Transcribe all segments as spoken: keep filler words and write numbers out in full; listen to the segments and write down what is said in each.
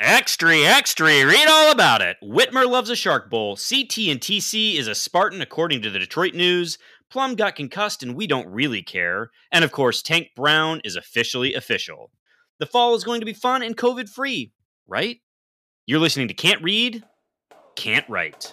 Extra, extra, read all about it. Whitmer loves a shark bowl. C T and T C is a Spartan according to the Detroit News. Plum got concussed and we don't really care. And of course, Tank Brown is officially official. The fall is going to be fun and COVID-free, right? You're listening to Can't Read, Can't Write.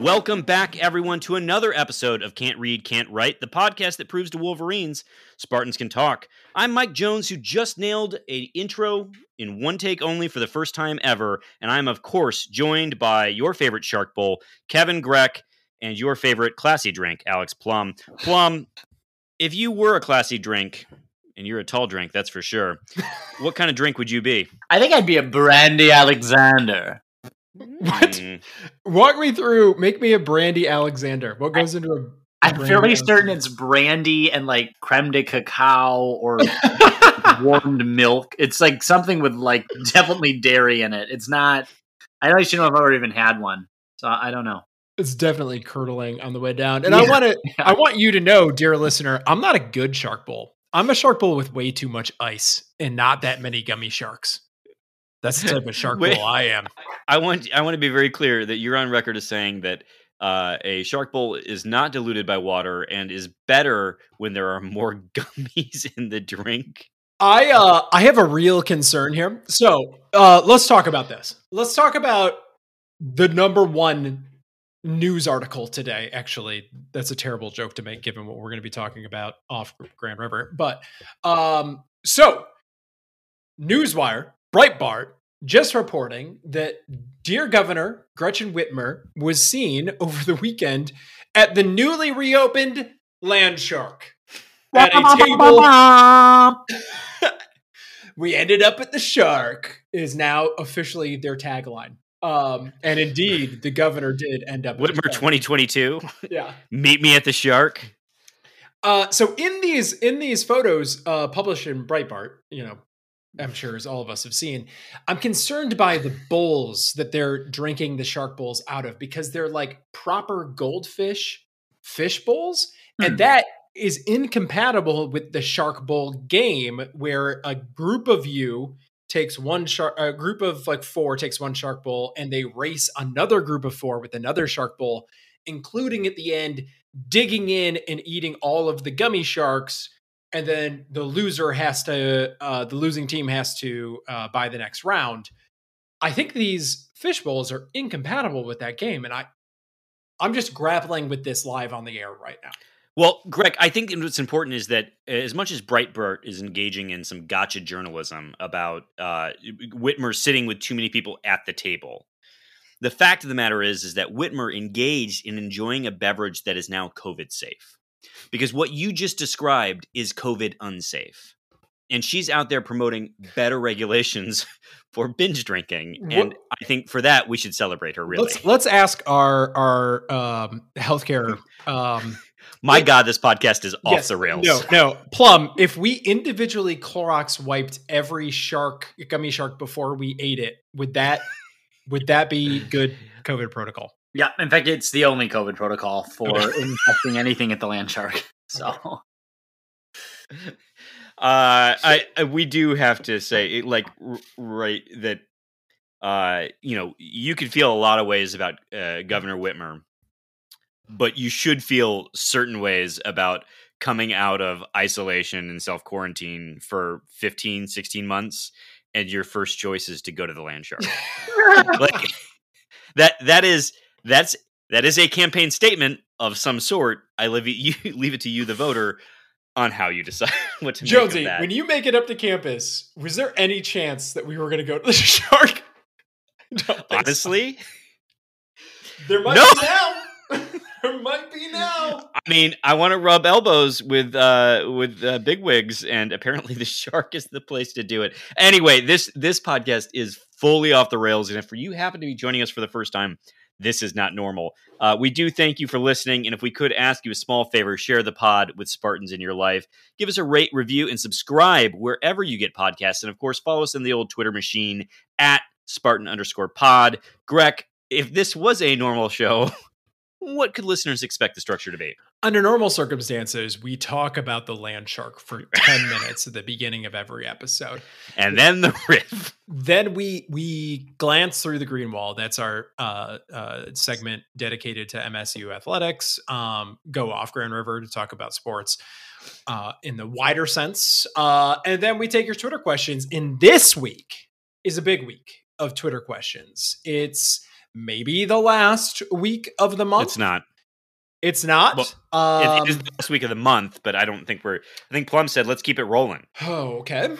Welcome back, everyone, to another episode of Can't Read, Can't Write, the podcast that proves to Wolverines Spartans can talk. I'm Mike Jones, who just nailed an intro in one take only for the first time ever, and I'm, of course, joined by your favorite Shark Bowl, Kevin Grech, and your favorite classy drink, Alex Plum. Plum, if you were a classy drink, and you're a tall drink, that's for sure, what kind of drink would you be? I think I'd be a Brandy Alexander. What? Mm. Walk me through. Make me a Brandy Alexander. What goes I, into a? I'm fairly certain it's brandy and like creme de cacao or warmed milk. It's like something with like definitely dairy in it. It's not. I don't actually know if I've ever even had one, so I don't know. It's definitely curdling on the way down. And yeah. I want to. Yeah. I want you to know, dear listener, I'm not a good shark bowl. I'm a shark bowl with way too much ice and not that many gummy sharks. That's the type of shark bowl I am. I want I want to be very clear that you're on record as saying that uh, a shark bowl is not diluted by water and is better when there are more gummies in the drink. I uh, I have a real concern here. So uh, let's talk about this. Let's talk about the number one news article today. Actually, that's a terrible joke to make given what we're going to be talking about off Grand River. But um, so Newswire. Breitbart just reporting that dear Governor Gretchen Whitmer was seen over the weekend at the newly reopened Landshark. At a table. We ended up at the shark is now officially their tagline. Um, and indeed, the governor did end up at Whitmer twenty twenty-two. Yeah. Meet me at the shark. Uh, so in these in these photos uh, published in Breitbart, you know, I'm sure as all of us have seen, I'm concerned by the bowls that they're drinking the shark bowls out of because they're like proper goldfish fish bowls. Mm. And that is incompatible with the shark bowl game where a group of you takes one shark, a group of like four takes one shark bowl and they race another group of four with another shark bowl, including at the end, digging in and eating all of the gummy sharks. And then the loser has to, uh, the losing team has to uh, buy the next round. I think these fish bowls are incompatible with that game. And I, I'm just grappling with this live on the air right now. Well, Greg, I think what's important is that as much as Breitbart is engaging in some gotcha journalism about uh, Whitmer sitting with too many people at the table, the fact of the matter is, is that Whitmer engaged in enjoying a beverage that is now COVID safe. Because what you just described is COVID unsafe. And she's out there promoting better regulations for binge drinking. And I think for that, we should celebrate her, really. Let's, let's ask our our um, healthcare. Um, My it, God, this podcast is off yes, the rails. No, no. Plum, if we individually Clorox wiped every shark, gummy shark before we ate it, would that would that be good COVID protocol? Yeah, in fact, it's the only COVID protocol for infecting anything at the Landshark. So, uh, I, I we do have to say, like, r- right that, uh, you know, you could feel a lot of ways about uh, Governor Whitmer, but you should feel certain ways about coming out of isolation and self quarantine for fifteen, sixteen months, and your first choice is to go to the Landshark. Like that. That is. That's that is a campaign statement of some sort. I leave it, you leave it to you, the voter, on how you decide what to Jonesy, make of that. When you make it up to campus, was there any chance that we were going to go to the shark? Honestly, so. there might no. be now. There might be now. I mean, I want to rub elbows with uh, with uh, bigwigs, and apparently the Shark is the place to do it. Anyway, this this podcast is fully off the rails, and if you happen to be joining us for the first time, this is not normal. Uh, we do thank you for listening, and if we could ask you a small favor, share the pod with Spartans in your life. Give us a rate, review, and subscribe wherever you get podcasts. And, of course, follow us in the old Twitter machine, at Spartan underscore pod. Greg, if this was a normal show, what could listeners expect the structure to be? Under normal circumstances, we talk about the Landshark for ten minutes at the beginning of every episode. And then the riff. Then we we glance through the green wall. That's our uh, uh, segment dedicated to M S U athletics. Um, go off Grand River to talk about sports uh, in the wider sense. Uh, and then we take your Twitter questions. And this week is a big week of Twitter questions. It's maybe the last week of the month. It's not. It's not. Well, um, it, it is the last week of the month, but I don't think we're. I think Plum said, "Let's keep it rolling." Oh, okay.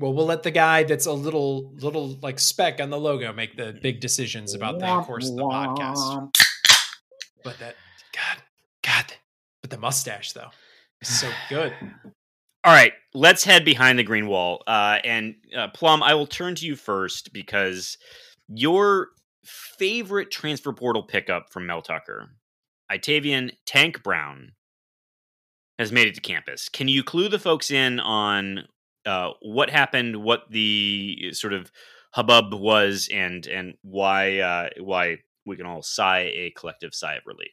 Well, we'll let the guy that's a little, little like speck on the logo make the big decisions about the course of the podcast. But that, God, God, but the mustache though is so good. All right, let's head behind the green wall. Uh, and uh, Plum, I will turn to you first because your favorite transfer portal pickup from Mel Tucker, Itayvion Tank Brown, has made it to campus. Can you clue the folks in on uh, what happened, what the sort of hubbub was, and and why uh, why we can all sigh a collective sigh of relief?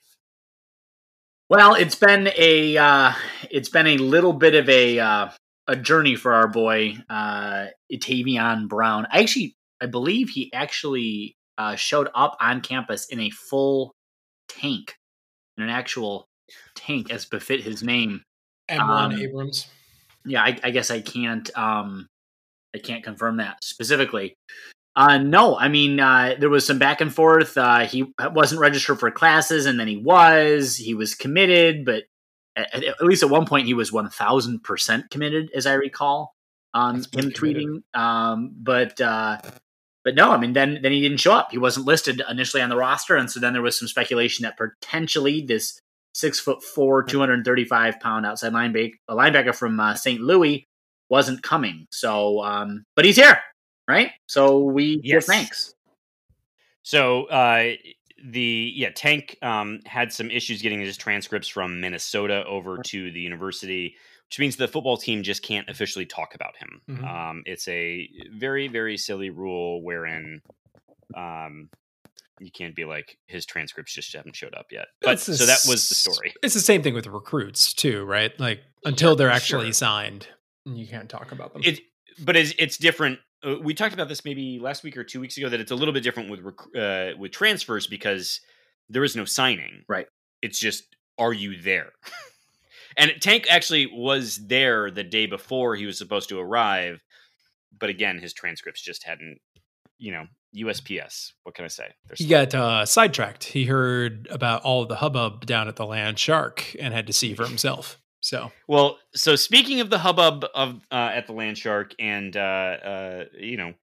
Well, it's been a uh, it's been a little bit of a uh, a journey for our boy uh, Itayvion Brown. I actually, I believe he actually. Uh, showed up on campus in a full tank, in an actual tank, as befit his name. M one um, Abrams. Yeah, I, I guess I can't. Um, I can't confirm that specifically. Uh, no, I mean uh, there was some back and forth. Uh, he wasn't registered for classes, and then he was. He was committed, but at, at least at one point he was one thousand percent committed, as I recall. Um, him tweeting, um, but. Uh, But no, I mean, then then he didn't show up. He wasn't listed initially on the roster, and so then there was some speculation that potentially this six foot four, two hundred thirty-five pound outside linebacker, a linebacker from uh, Saint Louis, wasn't coming. So, um, but he's here, right? So we yes. give thanks. So uh, the yeah Tank um, had some issues getting his transcripts from Minnesota over to the university, which means the football team just can't officially talk about him. Mm-hmm. Um, it's a very, very silly rule wherein um, you can't be like, his transcripts just haven't showed up yet. But so that was the story. It's the same thing with recruits too, right? Like until they're actually sure. signed, you can't talk about them. It, but it's, it's different. Uh, we talked about this maybe last week or two weeks ago, that it's a little bit different with, rec- uh, with transfers because there is no signing, right? It's just, are you there? And Tank actually was there the day before he was supposed to arrive. But again, his transcripts just hadn't, you know, U S P S. What can I say? They're he got uh, sidetracked. He heard about all of the hubbub down at the Landshark and had to see for himself. So, well, so speaking of the hubbub of uh, at the Landshark and, uh, uh, you know,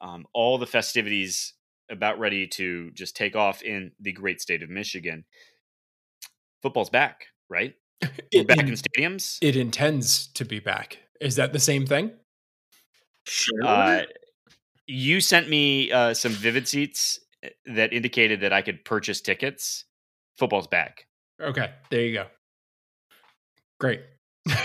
um, all the festivities about ready to just take off in the great state of Michigan. Football's back, right? We're it, back in stadiums. It intends to be back. Is that the same thing? Sure. Uh, you sent me uh, some Vivid Seats that indicated that I could purchase tickets. Football's back. Okay, there you go. Great.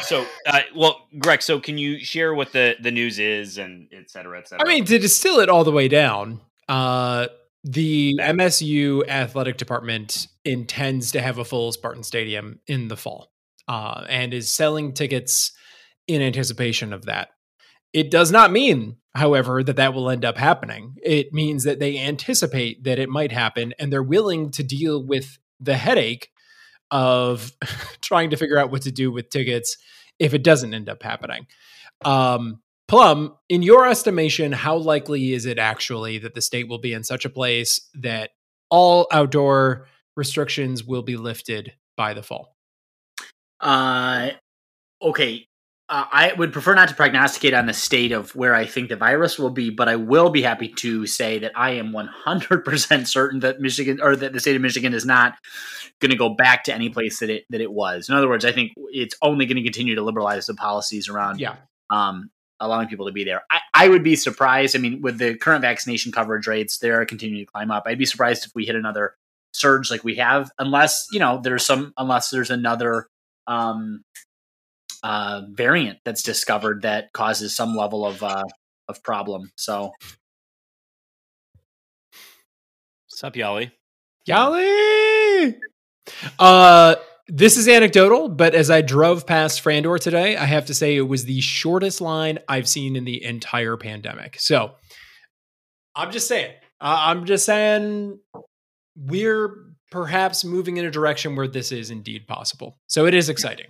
So, uh, well, Greg, so can you share what the, the news is and et cetera, et cetera? I mean, to distill it all the way down, uh, the M S U athletic department intends to have a full Spartan Stadium in the fall uh, and is selling tickets in anticipation of that. It does not mean, however, that that will end up happening. It means that they anticipate that it might happen, and they're willing to deal with the headache of trying to figure out what to do with tickets if it doesn't end up happening. Um, Plum, in your estimation, how likely is it actually that the state will be in such a place that all outdoor restrictions will be lifted by the fall? Uh, okay. Uh, I would prefer not to prognosticate on the state of where I think the virus will be, but I will be happy to say that I am one hundred percent certain that Michigan, or that the state of Michigan, is not going to go back to any place that it that it was. In other words, I think it's only going to continue to liberalize the policies around yeah. um, allowing people to be there. I, I would be surprised. I mean, with the current vaccination coverage rates, they're continuing to climb up. I'd be surprised if we hit another surge like we have, unless, you know, there's some, unless there's another um, uh, variant that's discovered that causes some level of, uh, of problem. So. What's up, Yali? Yali! Uh, this is anecdotal, but as I drove past Frandor today, I have to say it was the shortest line I've seen in the entire pandemic. So I'm just saying, uh, I'm just saying, we're perhaps moving in a direction where this is indeed possible. So it is exciting.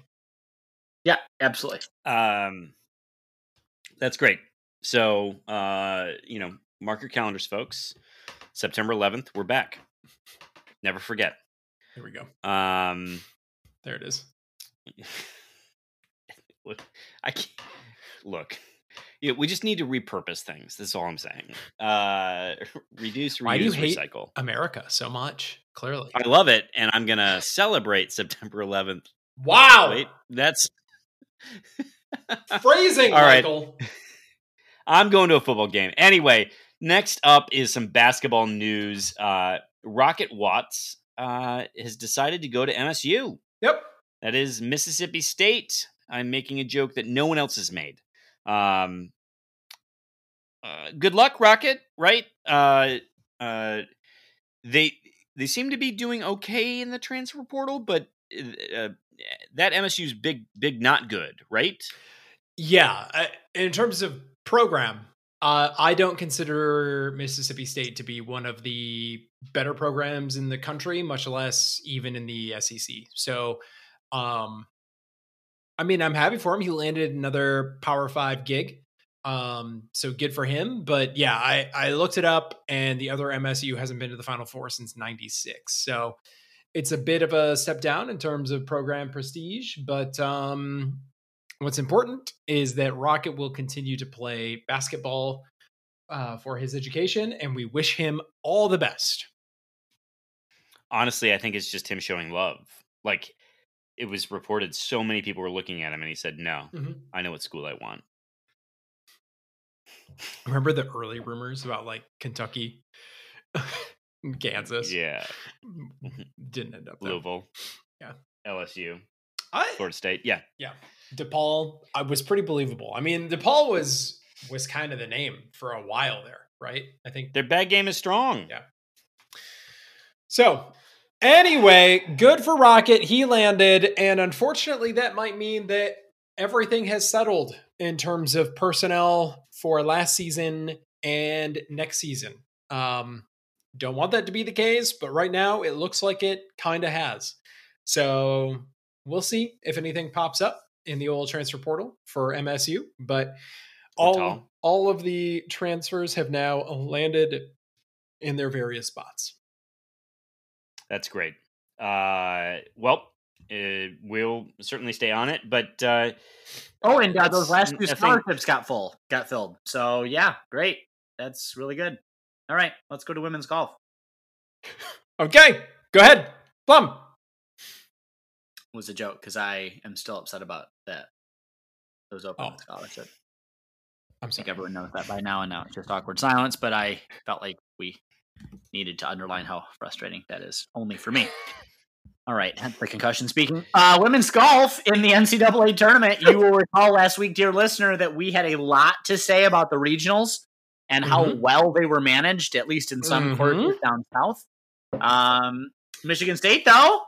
Yeah, absolutely. Um, that's great. So, uh, you know, mark your calendars, folks. September eleventh, we're back. Never forget. Here we go. Um, there it is. Look, I can't, look. You know, we just need to repurpose things. That's all I'm saying. Uh, reduce, reuse, Why do you hate recycle. America so much? Clearly, I love it, and I'm gonna celebrate September eleventh. Wow, wait, that's phrasing, all Michael. Right. I'm going to a football game anyway. Next up is some basketball news. Uh, Rocket Watts uh, has decided to go to M S U. Yep, that is Mississippi State. I'm making a joke that no one else has made. Um, uh, good luck, Rocket, right? Uh, uh, they, they seem to be doing okay in the transfer portal, but, uh, that M S U's big, big, not good, right? Yeah. I, in terms of program, uh, I don't consider Mississippi State to be one of the better programs in the country, much less even in the S E C. So, um, I mean, I'm happy for him. He landed another Power Five gig. Um, so good for him. But yeah, I, I looked it up, and the other M S U hasn't been to the Final Four since ninety-six. So it's a bit of a step down in terms of program prestige. But um, what's important is that Rocket will continue to play basketball uh, for his education, and we wish him all the best. Honestly, I think it's just him showing love. Like, it was reported so many people were looking at him, and he said, no, mm-hmm. I know what school I want. Remember the early rumors about like Kentucky, Kansas. Yeah. Didn't end up there. Louisville. Yeah. L S U. I, Florida State. Yeah. Yeah. DePaul. I was pretty believable. I mean, DePaul was, was kind of the name for a while there, right? I think their bad game is strong. Yeah. So, anyway, good for Rocket. He landed, and unfortunately, that might mean that everything has settled in terms of personnel for last season and next season. Um, don't want that to be the case, but right now, it looks like it kind of has. So we'll see if anything pops up in the old transfer portal for M S U, but all, all of the transfers have now landed in their various spots. That's great. Uh, well, uh, we'll certainly stay on it. But uh, oh, and uh, those last two scholarships got full, got filled. So yeah, great. That's really good. All right, let's go to women's golf. Okay, go ahead, Plum. It was a joke because I am still upset about that. Those open oh. scholarship. I'm sorry. I think everyone knows that by now, and now it's just awkward silence. But I felt like we needed to underline how frustrating that is, only for me. All right, that's the concussion speaking. Uh, women's golf in the N C double A tournament. You will recall last week, dear listener, that we had a lot to say about the regionals and how mm-hmm. well they were managed, at least in some mm-hmm. courses down south. Um, Michigan State, though,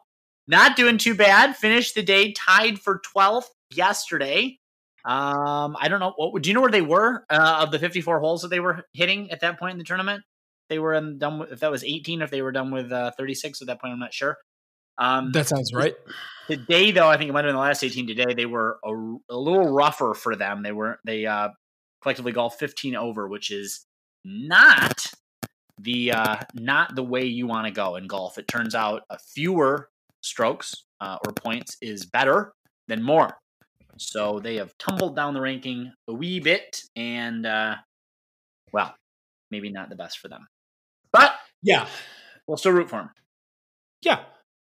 not doing too bad. Finished the day tied for twelfth yesterday. Um, I don't know. What, do you know where they were uh, of the fifty-four holes that they were hitting at that point in the tournament? They were in, done with, if that was eighteen, if they were done with uh, thirty-six at that point, I'm not sure. Um, that sounds right. Today, though, I think it might have been the last eighteen. Today, they were a, a little rougher for them. They were they uh, collectively golfed fifteen over, which is not the uh, not the way you want to go in golf. It turns out a fewer strokes uh, or points is better than more. So they have tumbled down the ranking a wee bit, and, uh, well, maybe not the best for them. But, yeah, we'll still root for them. Yeah,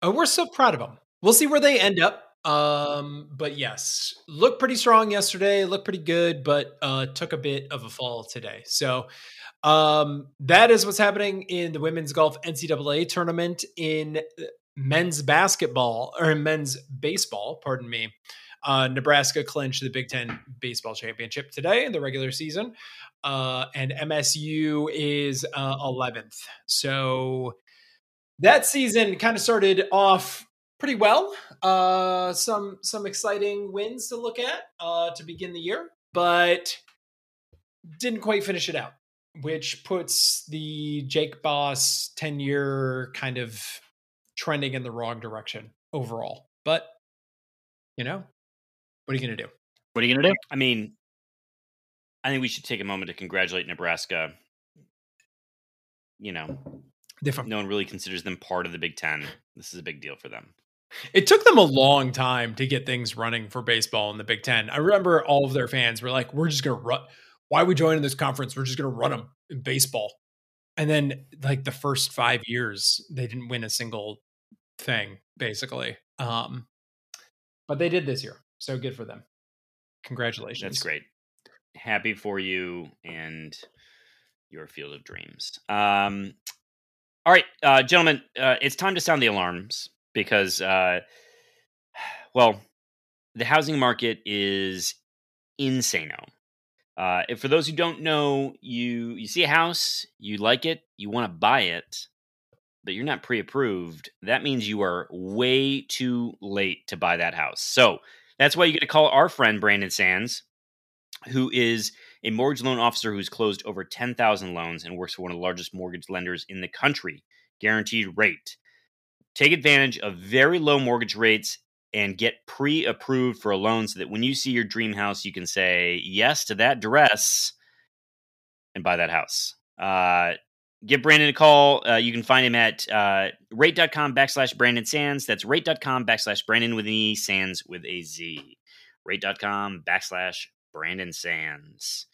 uh, we're so proud of them. We'll see where they end up. Um, but yes, looked pretty strong yesterday, looked pretty good, but uh, took a bit of a fall today. So um, that is what's happening in the women's golf N C double A tournament. In men's basketball, or men's baseball, pardon me, uh, Nebraska clinched the Big Ten baseball championship today in the regular season. Uh, and M S U is uh, eleventh. So that season kind of started off pretty well. Uh, some some exciting wins to look at uh, to begin the year, but didn't quite finish it out, which puts the Jake Boss tenure kind of trending in the wrong direction overall. But, you know, what are you going to do? What are you going to do? I mean, I think we should take a moment to congratulate Nebraska. You know, Different. No one really considers them part of the Big Ten. This is a big deal for them. It took them a long time to get things running for baseball in the Big Ten. I remember all of their fans were like, we're just going to run. Why are we joining this conference? We're just going to run them in baseball. And then like the first five years, they didn't win a single thing, basically. Um, but they did this year. So good for them. Congratulations. That's great. Happy for you and your field of dreams. Um, all right, uh, gentlemen, uh, it's time to sound the alarms. Because, uh, well, the housing market is insane-o. Uh, for those who don't know, you, you see a house, you like it, you want to buy it, but you're not pre-approved. That means you are way too late to buy that house. So that's why you get to call our friend Brandon Sands, who is a mortgage loan officer who's closed over ten thousand loans and works for one of the largest mortgage lenders in the country, Guaranteed Rate. Take advantage of very low mortgage rates and get pre-approved for a loan so that when you see your dream house, you can say yes to that dress and buy that house. Uh, give Brandon a call. Uh, you can find him at uh, rate.com backslash Brandon Sands. That's rate.com backslash Brandon with an E, Sands with a Z. Rate.com backslash Brandon Sands.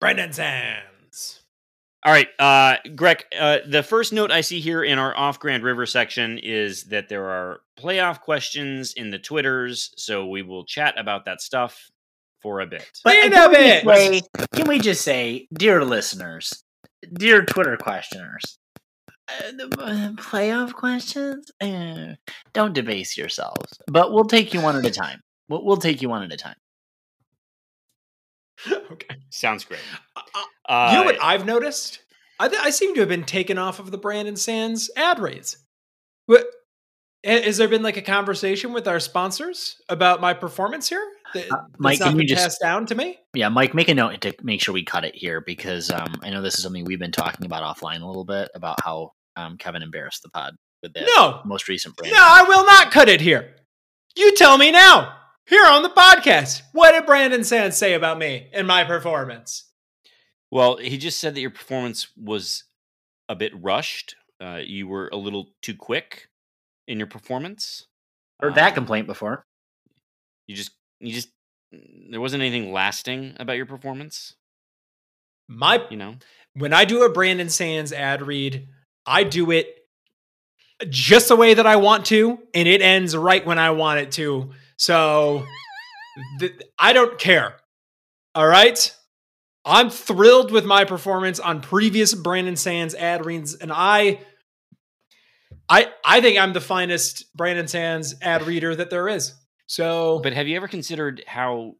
Brandon Sands. All right, uh, Greg, uh, the first note I see here in our Off Grand River section is that there are playoff questions in the Twitters, so we will chat about that stuff for a bit. But in a bit! Way, can we just say, dear listeners, dear Twitter questioners, uh, the playoff questions? Uh, don't debase yourselves, but we'll take you one at a time. We'll, we'll take you one at a time. Okay. Sounds great. Uh, you know what I've noticed? I, th- I seem to have been taken off of the Brandon Sands ad rates. What, has there been like a conversation with our sponsors about my performance here? That, uh, Mike, can you just pass down to me? Yeah, Mike, make a note to make sure we cut it here because um, I know this is something we've been talking about offline a little bit about how um, Kevin embarrassed the pod with the no, most recent Brandon. No, I will not cut it here. You tell me now. Here on the podcast, what did Brandon Sands say about me and my performance? Well, he just said that your performance was a bit rushed. Uh, you were a little too quick in your performance. Heard um, that complaint before. You just, you just, there wasn't anything lasting about your performance. My, you know, when I do a Brandon Sands ad read, I do it just the way that I want to, and it ends right when I want it to. So th- I don't care. All right. I'm thrilled with my performance on previous Brandon Sands ad reads. And I, I, I think I'm the finest Brandon Sands ad reader that there is. So, but have you ever considered how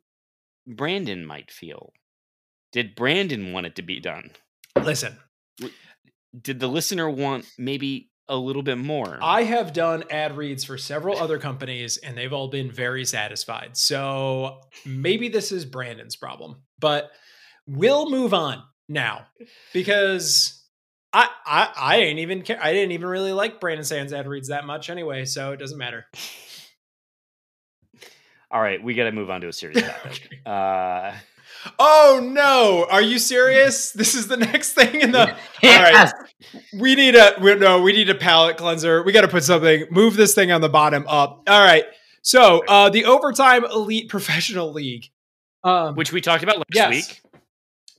Brandon might feel? Did Brandon want it to be done? Listen, did the listener want maybe a little bit more? I have done ad reads for several other companies and they've all been very satisfied. So maybe this is Brandon's problem, but we'll move on now because I, I, I ain't even care. I didn't even really like Brandon Sands ad reads that much anyway. So it doesn't matter. All right. We got to move on to a serious topic. uh, Oh no! Are you serious? This is the next thing in the. Yes. All right, we need a we, no. We need a palate cleanser. We got to put something. Move this thing on the bottom up. All right. So uh, the Overtime Elite Professional League. Um, Which we talked about last yes, week.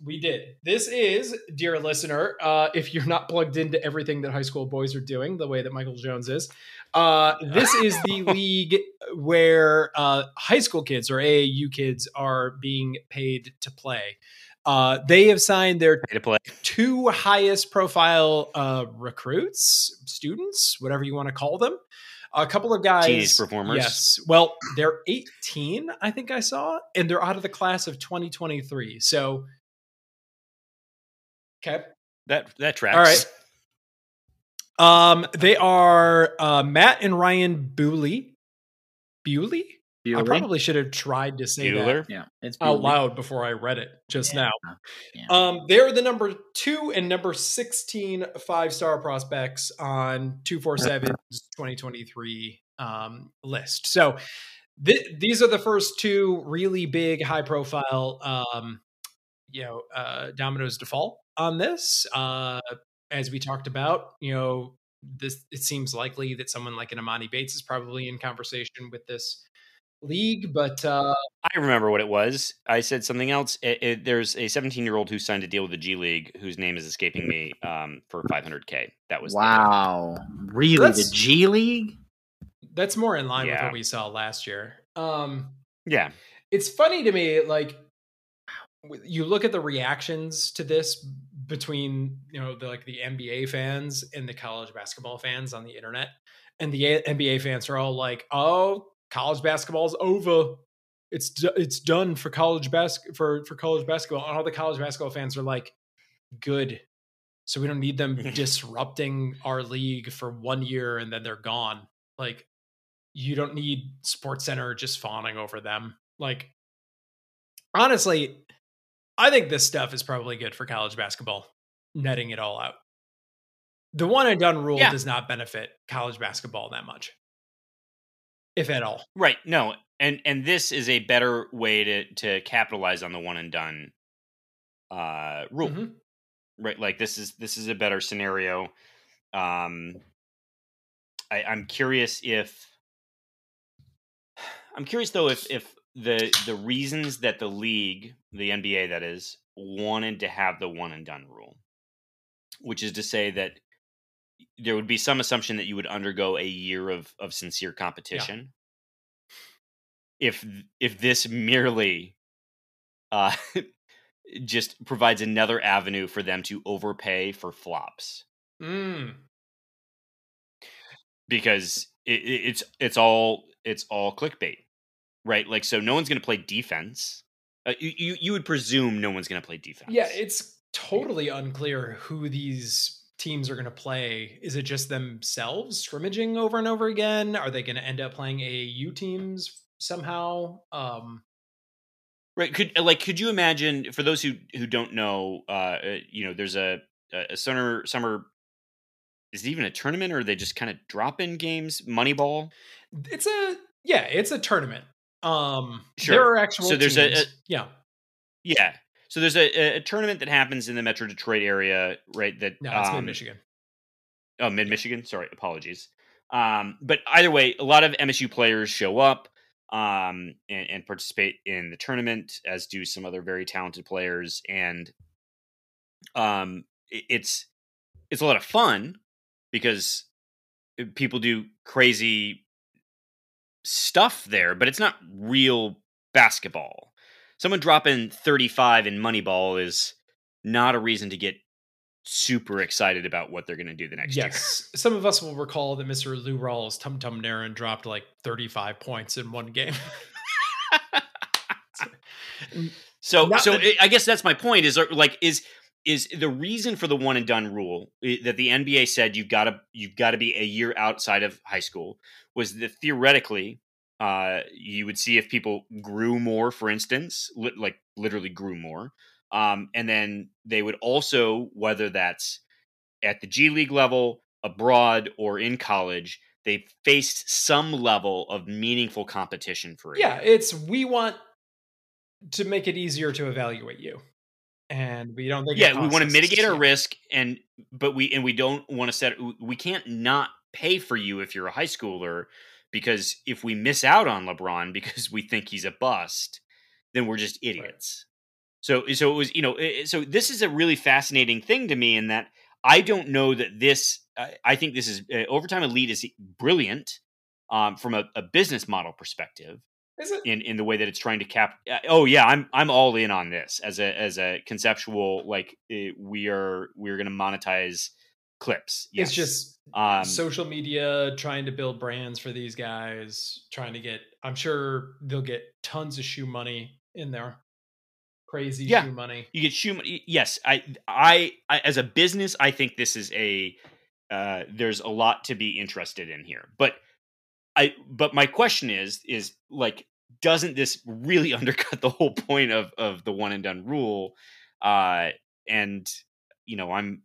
We did. This is, dear listener, uh, if you're not plugged into everything that high school boys are doing, the way that Michael Jones is, uh, this is the league where uh, high school kids or A A U kids are being paid to play. Uh, they have signed their to play. two highest profile uh, recruits, students, whatever you want to call them. A couple of guys. Teenage performers. Yes. Well, they're eighteen, I think I saw, and they're out of the class of twenty twenty-three. So, okay. That, that tracks. All right. Um, they are uh, Matt and Ryan Bewley. Bewley? Bueller? I probably should have tried to say Bueller? that yeah, it's out loud before I read it just yeah. now. Yeah. Um, they're the number two and number sixteen five-star prospects on two forty-seven's twenty twenty-three um, list. So th- these are the first two really big, high-profile, um, you know, uh, dominoes to fall on this. Uh, as we talked about, you know, this it seems likely that someone like an Amani Bates is probably in conversation with this league, but uh I remember what it was. I said something else. It, it, there's a seventeen-year-old who signed a deal with the G League whose name is escaping me um for five hundred K. That was wow, the really that's, the G League. That's more in line yeah. with what we saw last year. Um Yeah, it's funny to me. Like you look at the reactions to this between you know the, like the N B A fans and the college basketball fans on the internet, and the a- N B A fans are all like, "Oh." College basketball's over. It's d- it's done for college bas- for for college basketball. And all the college basketball fans are like, good. So we don't need them disrupting our league for one year and then they're gone. Like, you don't need SportsCenter just fawning over them. Like, honestly, I think this stuff is probably good for college basketball, netting it all out. The one and done rule yeah. does not benefit college basketball that much. If at all. Right. No. And and this is a better way to, to capitalize on the one and done uh, rule. Mm-hmm. Right. Like this is this is a better scenario. Um, I, I'm curious if I'm curious, though, if, if the the reasons that the league, the N B A, that is, wanted to have the one and done rule, which is to say that there would be some assumption that you would undergo a year of, of sincere competition. Yeah. If, if this merely uh, just provides another avenue for them to overpay for flops. Mm. Because it, it's, it's all, it's all clickbait, right? Like, so no one's going to play defense. Uh, you, you would presume no one's going to play defense. Yeah. It's totally unclear who these teams are going to play. Is it just themselves scrimmaging over and over again? Are they going to end up playing A A U teams somehow? Um, right. Could like, could you imagine, for those who, who don't know, uh, you know, there's a, a summer, summer, is it even a tournament, or are they just kind of drop in games? Moneyball? It's a, yeah, it's a tournament. Um, sure. There are actual so there's teams. A, a, yeah. Yeah. So there's a, a tournament that happens in the Metro Detroit area, right? That no, it's um, mid-Michigan. Oh, mid-Michigan. Sorry, apologies. Um, but either way, a lot of M S U players show up um, and, and participate in the tournament, as do some other very talented players, and um, it's it's a lot of fun because people do crazy stuff there, but it's not real basketball. Someone dropping thirty-five in Moneyball is not a reason to get super excited about what they're going to do the next yes. year. Yes. Some of us will recall that Mister Lou Rawls, Tum Tum Naren, dropped like thirty-five points in one game. so not so that- I guess that's my point is like, is, is the reason for the one and done rule that the N B A said you've got to, you've got to be a year outside of high school was that theoretically, Uh, you would see if people grew more, for instance, li- like literally grew more. Um, and then they would also, whether that's at the G League level, abroad, or in college, they faced some level of meaningful competition for it. Yeah, year. It's we want to make it easier to evaluate you. And we don't think Yeah, we want to mitigate our risk, and but we and we don't want to set we can't not pay for you if you're a high schooler. Because if we miss out on LeBron because we think he's a bust, then we're just idiots. Right. So, so it was, you know, so this is a really fascinating thing to me in that I don't know that this, uh, I think this is, uh, Overtime Elite is brilliant um, from a, a business model perspective. Is it? In, in the way that it's trying to cap. Uh, oh yeah. I'm, I'm all in on this as a, as a conceptual, like uh, we are, we're going to monetize clips. Yes. It's just um, social media, trying to build brands for these guys, trying to get, I'm sure they'll get tons of shoe money in there. Crazy yeah. shoe money. You get shoe money. Yes. I, I, I, as a business, I think this is a, uh, there's a lot to be interested in here, but I, but my question is, is like, doesn't this really undercut the whole point of, of the one and done rule? Uh, and, you know, I'm,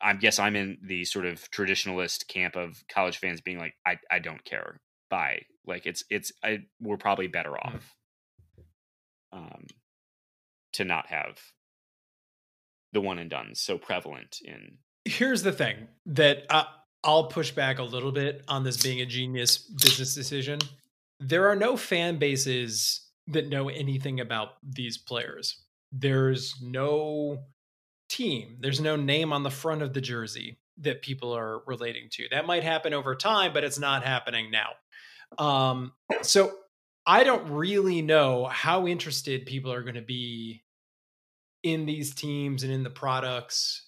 I guess I'm in the sort of traditionalist camp of college fans being like, I, I don't care. Bye. Like it's, it's, I, we're probably better off um, to not have the one and done so prevalent in. Here's the thing that I, I'll push back a little bit on this being a genius business decision. There are no fan bases that know anything about these players. There's no team. There's no name on the front of the jersey that people are relating to. That might happen over time, but it's not happening now. Um, so I don't really know how interested people are going to be in these teams and in the products.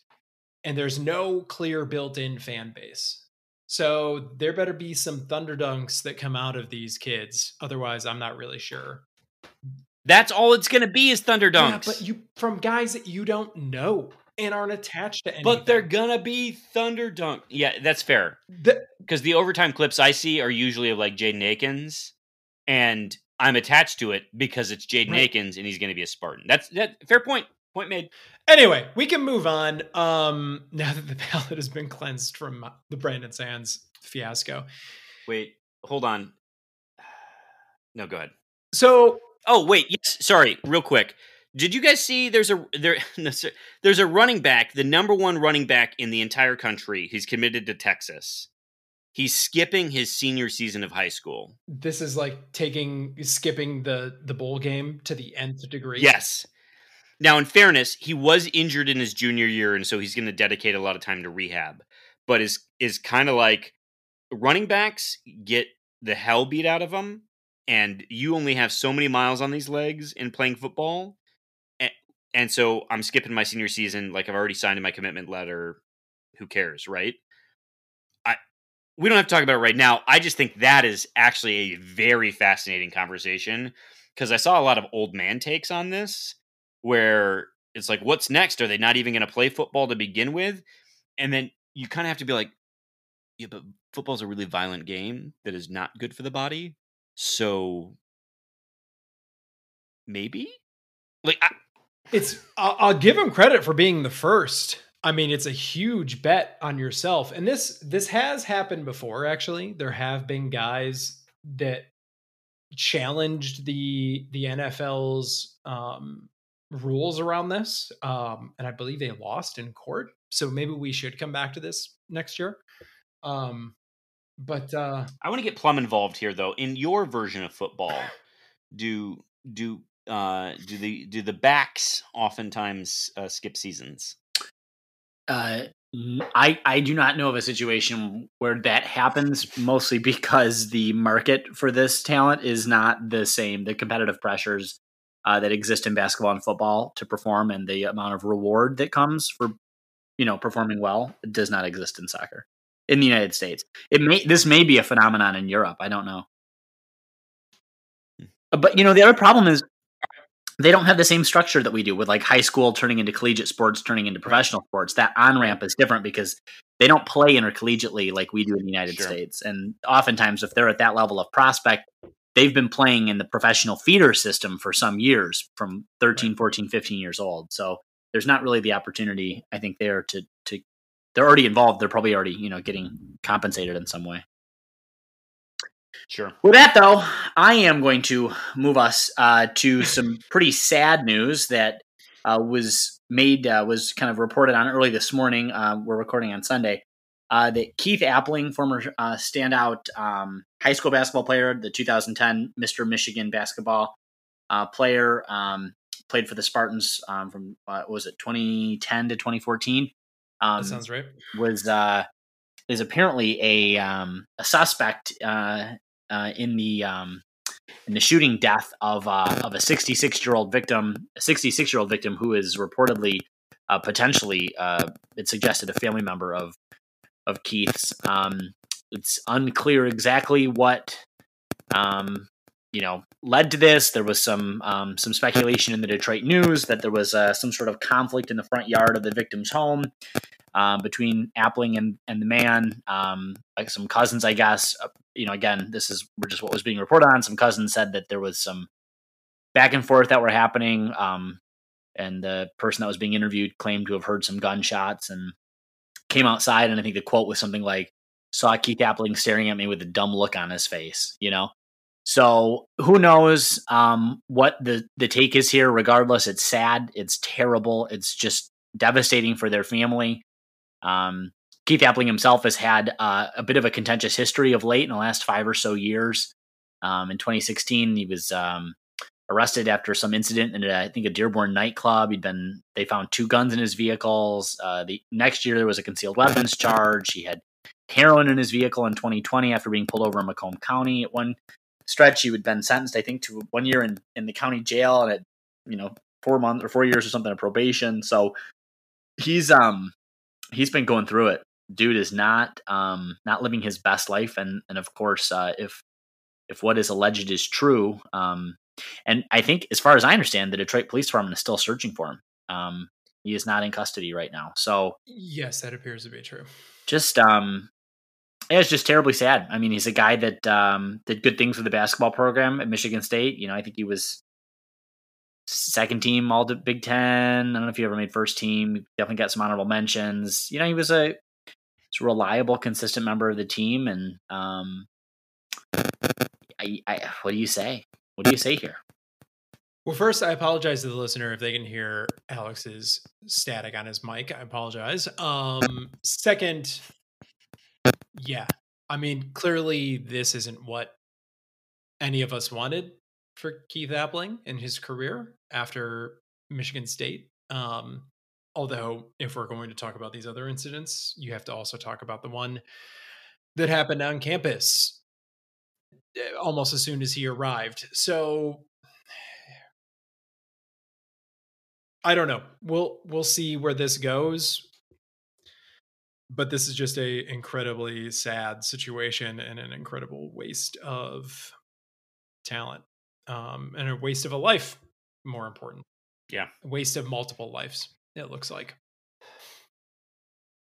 And there's no clear built-in fan base. So there better be some thunderdunks that come out of these kids. Otherwise, I'm not really sure. That's all it's going to be is thunderdunks. Yeah, but you from guys that you don't know and aren't attached to anything. But they're going to be thunderdunks. Yeah, that's fair. Because the, the overtime clips I see are usually of like Jaden Akins. And I'm attached to it because it's Jaden right. Akins and he's going to be a Spartan. That's that, fair point. Point made. Anyway, we can move on um, now that the palate has been cleansed from the Brandon Sands fiasco. Wait, hold on. No, go ahead. So, oh wait, yes, sorry, real quick. Did you guys see? There's a there. There's a running back, the number one running back in the entire country. He's committed to Texas. He's skipping his senior season of high school. This is like taking skipping the the bowl game to the nth degree. Yes. Now, in fairness, he was injured in his junior year, and so he's going to dedicate a lot of time to rehab. But is is kind of like running backs get the hell beat out of them, and you only have so many miles on these legs in playing football. And, and so I'm skipping my senior season. Like I've already signed in my commitment letter. Who cares, right? I we don't have to talk about it right now. I just think that is actually a very fascinating conversation because I saw a lot of old man takes on this. Where it's like, what's next? Are they not even going to play football to begin with? And then you kind of have to be like, yeah, but football's a really violent game that is not good for the body. So maybe like I- it's, I'll, I'll give him credit for being the first. I mean, it's a huge bet on yourself. And this, this has happened before. Actually, there have been guys that challenged the, the N F L's, um, rules around this. Um, and I believe they lost in court. So maybe we should come back to this next year. Um, but, uh, I want to get Plum involved here though. In your version of football, do, do, uh, do the, do the backs oftentimes, uh, skip seasons? Uh, I, I do not know of a situation where that happens, mostly because the market for this talent is not the same. The competitive pressures Uh, that exist in basketball and football to perform, and the amount of reward that comes for, you know, performing well does not exist in soccer in the United States. It may this may be a phenomenon in Europe. I don't know, but you know, the other problem is they don't have the same structure that we do with like high school turning into collegiate sports, turning into professional sports. That on ramp is different because they don't play intercollegiately like we do in the United sure. States. And oftentimes, if they're at that level of prospect, they've been playing in the professional feeder system for some years from thirteen, fourteen, fifteen years old. So there's not really the opportunity, I think, there to, to they're already involved. They're probably already, you know, getting compensated in some way. Sure. With that though, I am going to move us uh, to some pretty sad news that uh, was made, uh, was kind of reported on early this morning. Uh, we're recording on Sunday. uh, that Keith Appling, former uh, standout um, high school basketball player, the two thousand ten Mister Michigan basketball uh, player, um, played for the Spartans um, from, uh, what was it, twenty ten to twenty fourteen. Um, that sounds right. Was uh, is apparently a um, a suspect uh, uh, in the um, in the shooting death of uh, of a sixty-six year old victim, a sixty-six year old victim who is reportedly uh, potentially uh, it suggested a family member of of Keith's. Um, it's unclear exactly what um, you know led to this. There was some um, some speculation in the Detroit News that there was uh, some sort of conflict in the front yard of the victim's home. Uh, between Appling and, and the man, um, like some cousins, I guess, uh, you know, again, this is just what was being reported on. Some cousins said that there was some back and forth that were happening. Um, and the person that was being interviewed claimed to have heard some gunshots and came outside. And I think the quote was something like, saw Keith Appling staring at me with a dumb look on his face, you know? So who knows um, what the, the take is here. Regardless, it's sad. It's terrible. It's just devastating for their family. Um, Keith Appling himself has had uh, a bit of a contentious history of late in the last five or so years. Um, in twenty sixteen, he was um, arrested after some incident in, a, I think, a Dearborn nightclub. He'd been they found two guns in his vehicles. Uh, the next year, there was a concealed weapons charge. He had heroin in his vehicle in twenty twenty after being pulled over in Macomb County. At one stretch, he had been sentenced, I think, to one year in, in the county jail and at you know four months or four years or something of probation. So he's um. He's been going through it. Dude is not um, not living his best life, and and of course, uh, if if what is alleged is true, um, and I think, as far as I understand, the Detroit Police Department is still searching for him. Um, he is not in custody right now. So yes, that appears to be true. Just um, it's just terribly sad. I mean, he's a guy that um, did good things with the basketball program at Michigan State. You know, I think he was second team all the Big Ten. I don't know if he ever made first team. Definitely got some honorable mentions. You know, he was a, a reliable, consistent member of the team. And um, I, I, what do you say? What do you say here? Well, first, I apologize to the listener if they can hear Alex's static on his mic. I apologize. Um, second, yeah, I mean, clearly this isn't what any of us wanted for Keith Appling in his career after Michigan State. Um, although if we're going to talk about these other incidents, you have to also talk about the one that happened on campus almost as soon as he arrived. So I don't know. We'll, we'll see where this goes, but this is just a incredibly sad situation and an incredible waste of talent. Um, and a waste of a life, more important. Yeah. A waste of multiple lives, it looks like.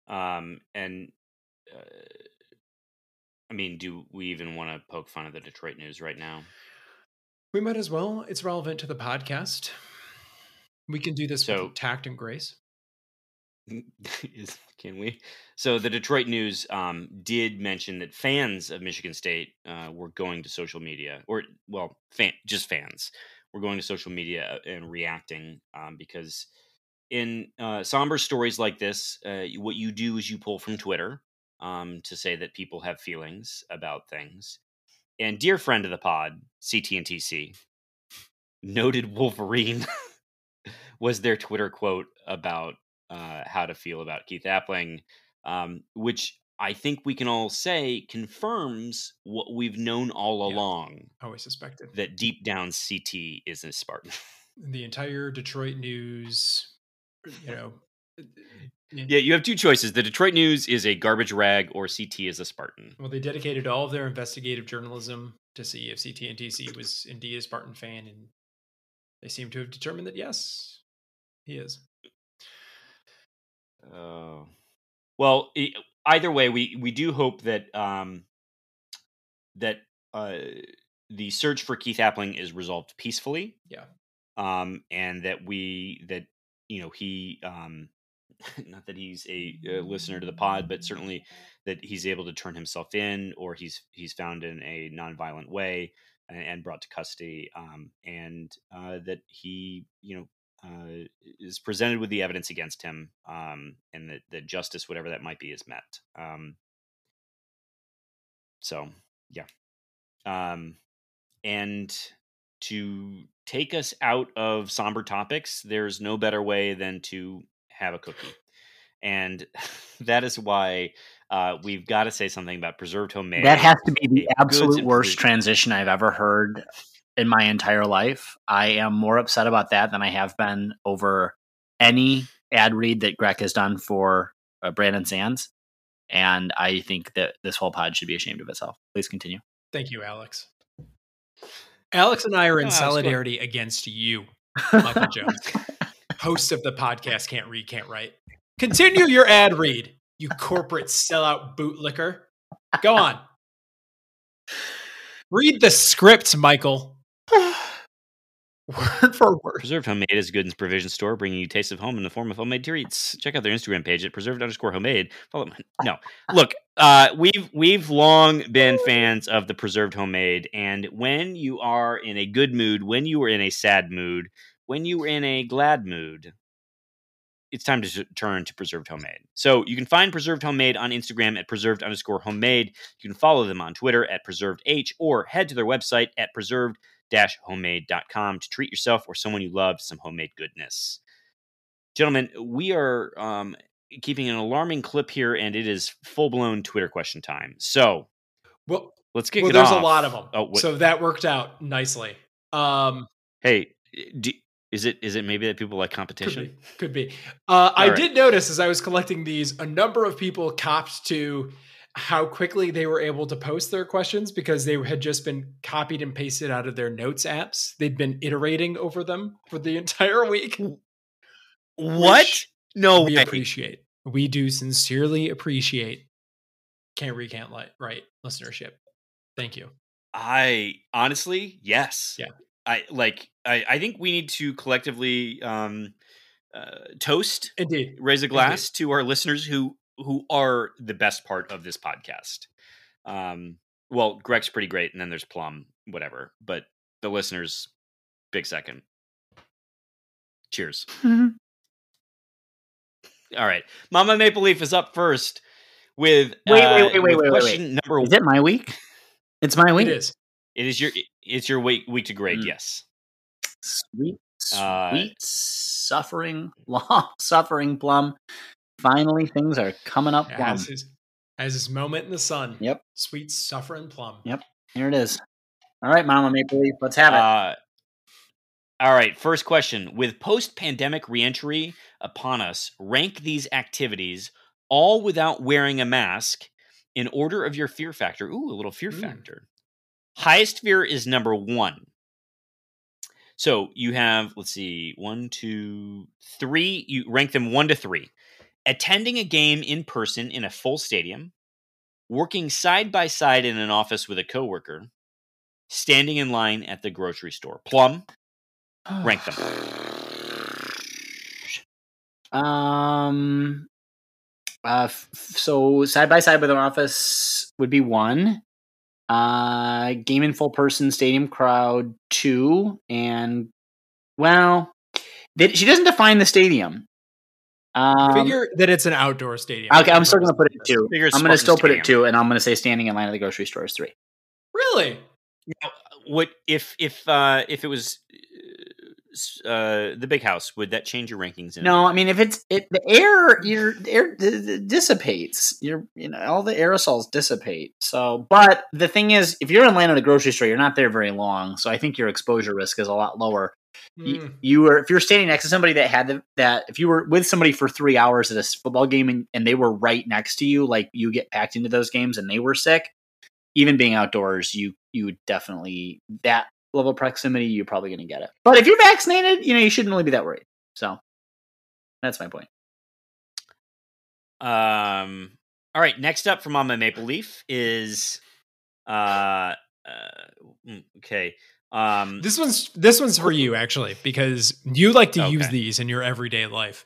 Um, and, uh, I mean, do we even want to poke fun at the Detroit News right now? We might as well. It's relevant to the podcast. We can do this so, with tact and grace. Can we? So the Detroit News um, did mention that fans of Michigan State uh, were going to social media, or well, fan, just fans were going to social media and reacting um, because in uh, somber stories like this, uh, what you do is you pull from Twitter um, to say that people have feelings about things. And dear friend of the pod, C T N T C, noted Wolverine was their Twitter quote about Uh, how to feel about Keith Appling, um, which I think we can all say confirms what we've known all yeah, along. I always suspected that deep down C T is a Spartan. The entire Detroit News, you know. Yeah, you have two choices. The Detroit News is a garbage rag or C T is a Spartan. Well, they dedicated all of their investigative journalism to see if C T N T C was indeed a Spartan fan, and they seem to have determined that, yes, he is. Oh, well, either way, we, we do hope that um, that uh, the search for Keith Appling is resolved peacefully. Yeah. Um, and that we that, you know, he um, not that he's a, a listener to the pod, but certainly that he's able to turn himself in or he's he's found in a nonviolent way and, and brought to custody um, and uh, that he, you know, uh, is presented with the evidence against him, um, and that the justice, whatever that might be, is met. Um, so, yeah. Um, and to take us out of somber topics, there's no better way than to have a cookie. And that is why uh, we've got to say something about Preserved Homemade. That has to be the absolute worst transition I've ever heard in my entire life. I am more upset about that than I have been over any ad read that Greg has done for uh, Brandon Sands. And I think that this whole pod should be ashamed of itself. Please continue. Thank you, Alex. Alex and I are in oh, solidarity cool. against you, Michael Jones, host of the podcast Can't Read, Can't Write. Continue your ad read, you corporate sellout bootlicker. Go on. Read the script, Michael. Word for word. Preserved Homemade is a goods and provision store bringing you taste of home in the form of homemade treats. Check out their Instagram page at preserved underscore homemade. Follow them. No, look, uh, we've we've long been fans of the Preserved Homemade, and when you are in a good mood, when you are in a sad mood, when you are in a glad mood, it's time to turn to Preserved Homemade. So you can find Preserved Homemade on Instagram at preserved underscore homemade. You can follow them on Twitter at preserved H, or head to their website at preserved dash homemade dot com to treat yourself or someone you love to some homemade goodness. Gentlemen, we are um, keeping an alarming clip here, and it is full-blown Twitter question time. So well, let's kick well, it there's off. There's a lot of them. Oh, so that worked out nicely. Um, hey, do Is it is it maybe that people like competition? Could be. Could be. Uh, I right. did notice as I was collecting these, a number of people copped to how quickly they were able to post their questions because they had just been copied and pasted out of their notes apps. They'd been iterating over them for the entire week. What? No we way. We appreciate. We do sincerely appreciate Can't Read, Can't Write listenership. Thank you. I honestly, yes. Yeah. I like. I, I think we need to collectively um, uh, toast, indeed, raise a glass indeed. To our listeners who who are the best part of this podcast. Um, well, Greg's pretty great, and then there's Plum, whatever. But the listeners, big second. Cheers. Mm-hmm. All right, Mama Maple Leaf is up first with wait, uh, wait, wait, wait, wait, question wait, wait. number. Is it my week? It's my week. It is. It is your. It's your week, week to grade, mm. yes. Sweet, sweet, uh, suffering, long, suffering Plum. Finally, things are coming up. Plum. As his, as his moment in the sun. Yep. Sweet, suffering Plum. Yep. Here it is. All right, Mama Maple Leaf, let's have it. Uh, all right, first question. With post-pandemic reentry upon us, rank these activities, all without wearing a mask, in order of your fear factor. Ooh, a little fear mm. factor. Highest fear is number one. So you have, let's see, one, two, three. You rank them one to three. Attending a game in person in a full stadium. Working side by side in an office with a coworker. Standing in line at the grocery store. Plum, rank them. Um. Uh. F- so side by side with an office would be one. Uh, game in full person, stadium crowd two, and well, they, she doesn't define the stadium. Um, Figure that it's an outdoor stadium. Okay, I'm still going to put it two. Figure I'm going to still stadium. put it two, and I'm going to say standing in line at the grocery store is three. Really? Now, what if if uh, if it was uh, the Big House? Would that change your rankings? In no, I mean if it's it, the air, your the air dissipates. Your you know all the aerosols dissipate. So, but the thing is, if you're in line at a grocery store, you're not there very long. So I think your exposure risk is a lot lower. Mm. You, you were if you're standing next to somebody that had the, that if you were with somebody for three hours at a football game and, and they were right next to you, like you get packed into those games and they were sick. Even being outdoors, you you would definitely that level of proximity, you're probably going to get it. But if you're vaccinated, you know you shouldn't really be that worried. So that's my point. Um. All right. Next up from Mama Maple Leaf is, uh, uh okay. Um, this one's this one's for you actually because you like to okay. use these in your everyday life.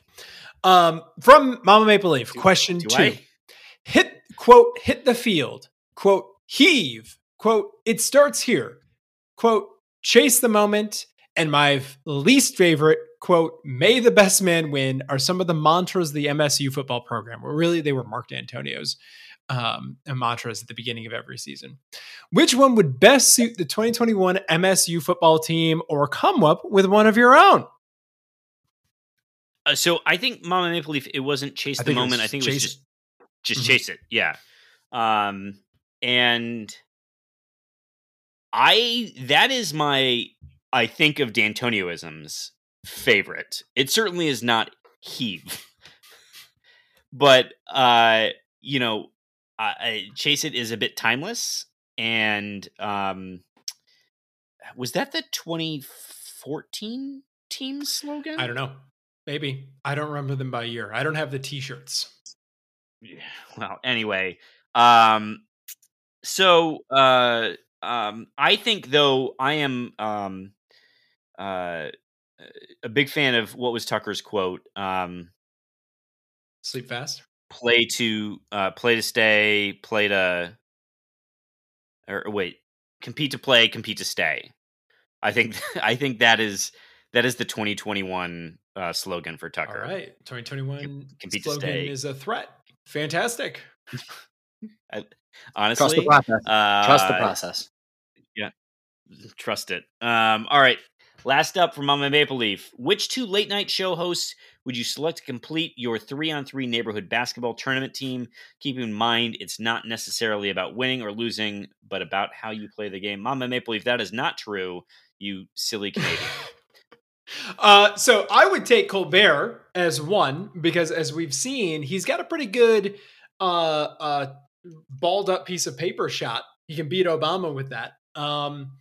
Um, from Mama Maple Leaf, do, question do two: I? Hit quote hit the field quote. Heave, quote, it starts here, quote, chase the moment and my least favorite quote, "May the best man win," are some of the mantras of the M S U football program, where really they were Mark D'Antonio's um, mantras at the beginning of every season. Which one would best suit the twenty twenty-one M S U football team, or come up with one of your own? Uh, so I think Mama Maple Leaf, it wasn't chase the moment. I think it was just, just mm-hmm. chase it. Yeah. Um, and I, that is my, I think of D'Antonioisms favorite. It certainly is not heave, but, uh, you know, I, chase it is a bit timeless. And, um, was that the twenty fourteen team slogan? I don't know. Maybe. I don't remember them by year. I don't have the t-shirts. Yeah, well, anyway. Um, so uh, um, I think, though, I am um, uh, a big fan of what was Tucker's quote? Um, Sleep fast. Play to uh, play to stay, play to... Or wait, compete to play, compete to stay. I think I think that is that is the twenty twenty-one... Uh, slogan for Tucker. All right, twenty twenty-one slogan is a threat. Fantastic. I, honestly, trust the process. Uh, trust the process. Yeah, trust it. Um, all right. Last up from Mama Maple Leaf. Which two late night show hosts would you select to complete your three on three neighborhood basketball tournament team? Keep in mind, it's not necessarily about winning or losing, but about how you play the game. Mama Maple Leaf, that is not true. You silly Canadian. Uh, so I would take Colbert as one, because as we've seen, he's got a pretty good, uh, uh, balled up piece of paper shot. He can beat Obama with that. Um,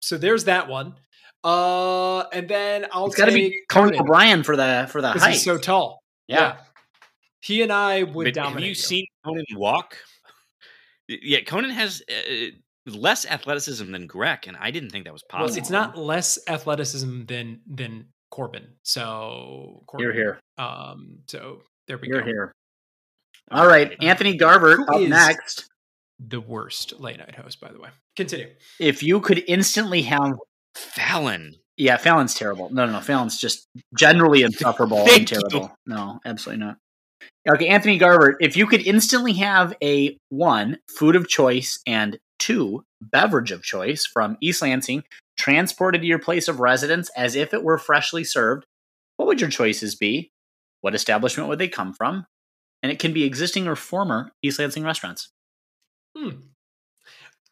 so there's that one. Uh, and then I'll it's gotta be Conan O'Brien for the, for the height. He's so tall. Yeah. yeah. He and I would but dominate. Have you, you seen Conan walk? Yeah. Conan has, uh, less athleticism than Greg, and I didn't think that was possible. Well, it's not less athleticism than than Corbin. So Corbin, you're here. Um, so there we you're go. You're here. All right, um, Anthony Garbert up next. The worst late night host, by the way. Continue. If you could instantly have Fallon, yeah, Fallon's terrible. No, no, no, Fallon's just generally insufferable and terrible. You. No, absolutely not. Okay, Anthony Garbert. If you could instantly have a one food of choice and two, beverage of choice from East Lansing, transported to your place of residence as if it were freshly served, what would your choices be? What establishment would they come from? And it can be existing or former East Lansing restaurants. Hmm.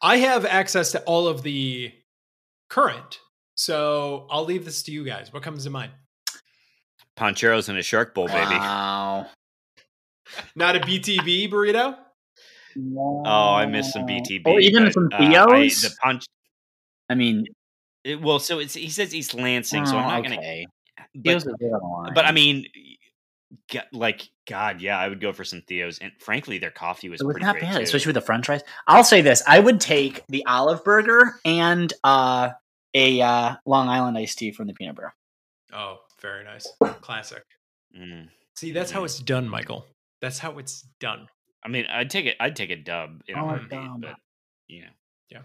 I have access to all of the current, so I'll leave this to you guys. What comes to mind? Poncheros and a shark bowl, baby. Wow. Not a B T B burrito? Wow. Oh, I missed some B T B. Oh, even but, from Theo's? Uh, I, the punch. I mean, it, well, so it's he says East Lansing, oh, so I'm not okay. going to. But, but I mean, like, God, yeah, I would go for some Theo's, and frankly, their coffee was, was pretty not bad, too. Especially with the French fries. I'll say this: I would take the olive burger and uh, a uh, Long Island iced tea from the peanut butter. Oh, very nice, classic. Mm. See, that's mm. how it's done, Michael. That's how it's done. I mean, I'd take it. I'd take a dub in oh, a heartbeat, but you know, yeah,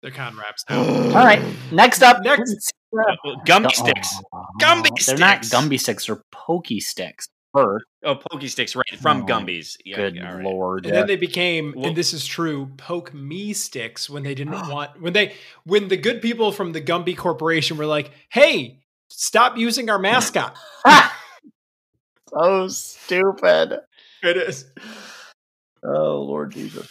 they're con wraps. Now. All right, next up, next uh, Gumby sticks. Oh, Gumby they're sticks. They're not Gumby sticks. They're Pokey sticks. Or, oh, Pokey sticks, right from oh, Gumby's. Yeah, good yeah, right. Lord! And yeah. then they became, well, and this is true, poke me sticks when they didn't want when they when the good people from the Gumby Corporation were like, "Hey, stop using our mascot." So stupid. It is. Oh, Lord Jesus.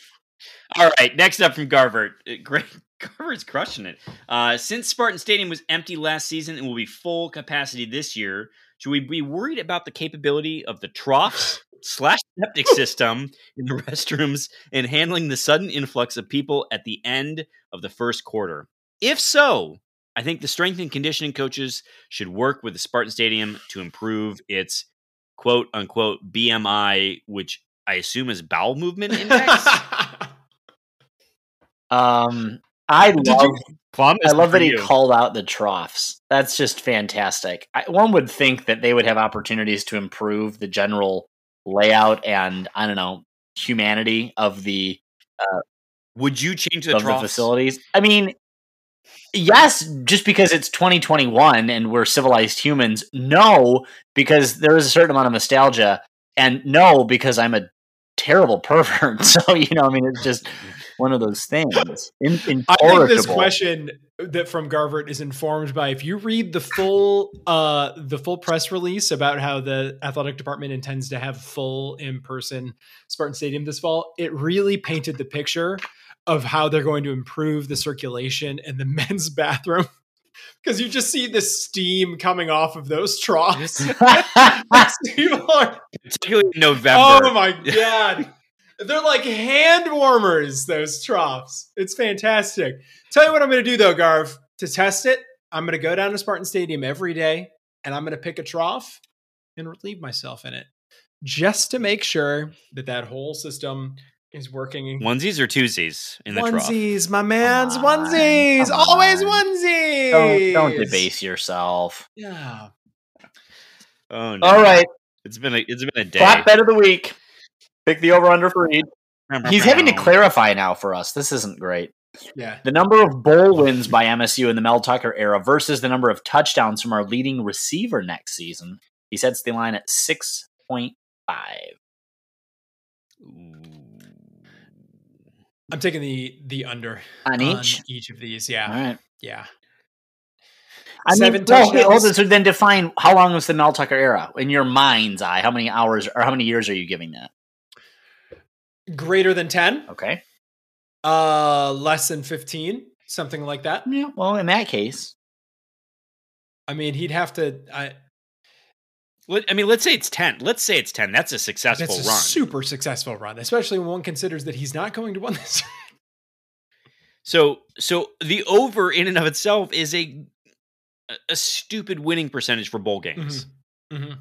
All right, next up from Garvert. Great. Garvert's crushing it. Uh, since Spartan Stadium was empty last season and will be full capacity this year, should we be worried about the capability of the troughs slash septic system in the restrooms in handling the sudden influx of people at the end of the first quarter? If so, I think the strength and conditioning coaches should work with the Spartan Stadium to improve its quote-unquote B M I, which I assume is bowel movement index. um, I Did love, I love that he you. called out the troughs. That's just fantastic. I, one would think that they would have opportunities to improve the general layout and I don't know humanity of the. Uh, would you change the, of the facilities? I mean, Yes, just because it's twenty twenty-one and we're civilized humans. No, because there is a certain amount of nostalgia. And no, because I'm a terrible pervert. So, you know, I mean, it's just one of those things. In- I think this question that from Garvert is informed by, if you read the full uh, the full press release about how the athletic department intends to have full in-person Spartan Stadium this fall, it really painted the picture of how they're going to improve the circulation in the men's bathroom. Because you just see the steam coming off of those troughs. Particularly in November. Oh my God. They're like hand warmers, those troughs. It's fantastic. Tell you what I'm going to do though, Garv, to test it. I'm going to go down to Spartan Stadium every day and I'm going to pick a trough and relieve myself in it just to make sure that that whole system is working. Onesies or twosies in the onesies, trough? Onesies, my man's come onesies. Come Always on. Onesies. Don't, don't debase yourself. Yeah. Oh no. All right. It's been a it's been a day. Flat bet of the week. Pick the over under for Reed. He's having to clarify now for us. This isn't great. Yeah. The number of bowl wins by M S U in the Mel Tucker era versus the number of touchdowns from our leading receiver next season. He sets the line at six point five. I'm taking the the under on each on each of these. Yeah, all right. Yeah. I Seven mean, touchdowns. Well, so then define how long was the Mel Tucker era in your mind's eye? How many hours or how many years are you giving that? Greater than ten. Okay. Uh, less than fifteen, something like that. Yeah. Well, in that case, I mean, he'd have to. I. I mean, let's say it's ten. Let's say it's ten. That's a successful That's a run. Super successful run, especially when one considers that he's not going to win this. so, so the over in and of itself is a a stupid winning percentage for bowl games, mm-hmm. Mm-hmm.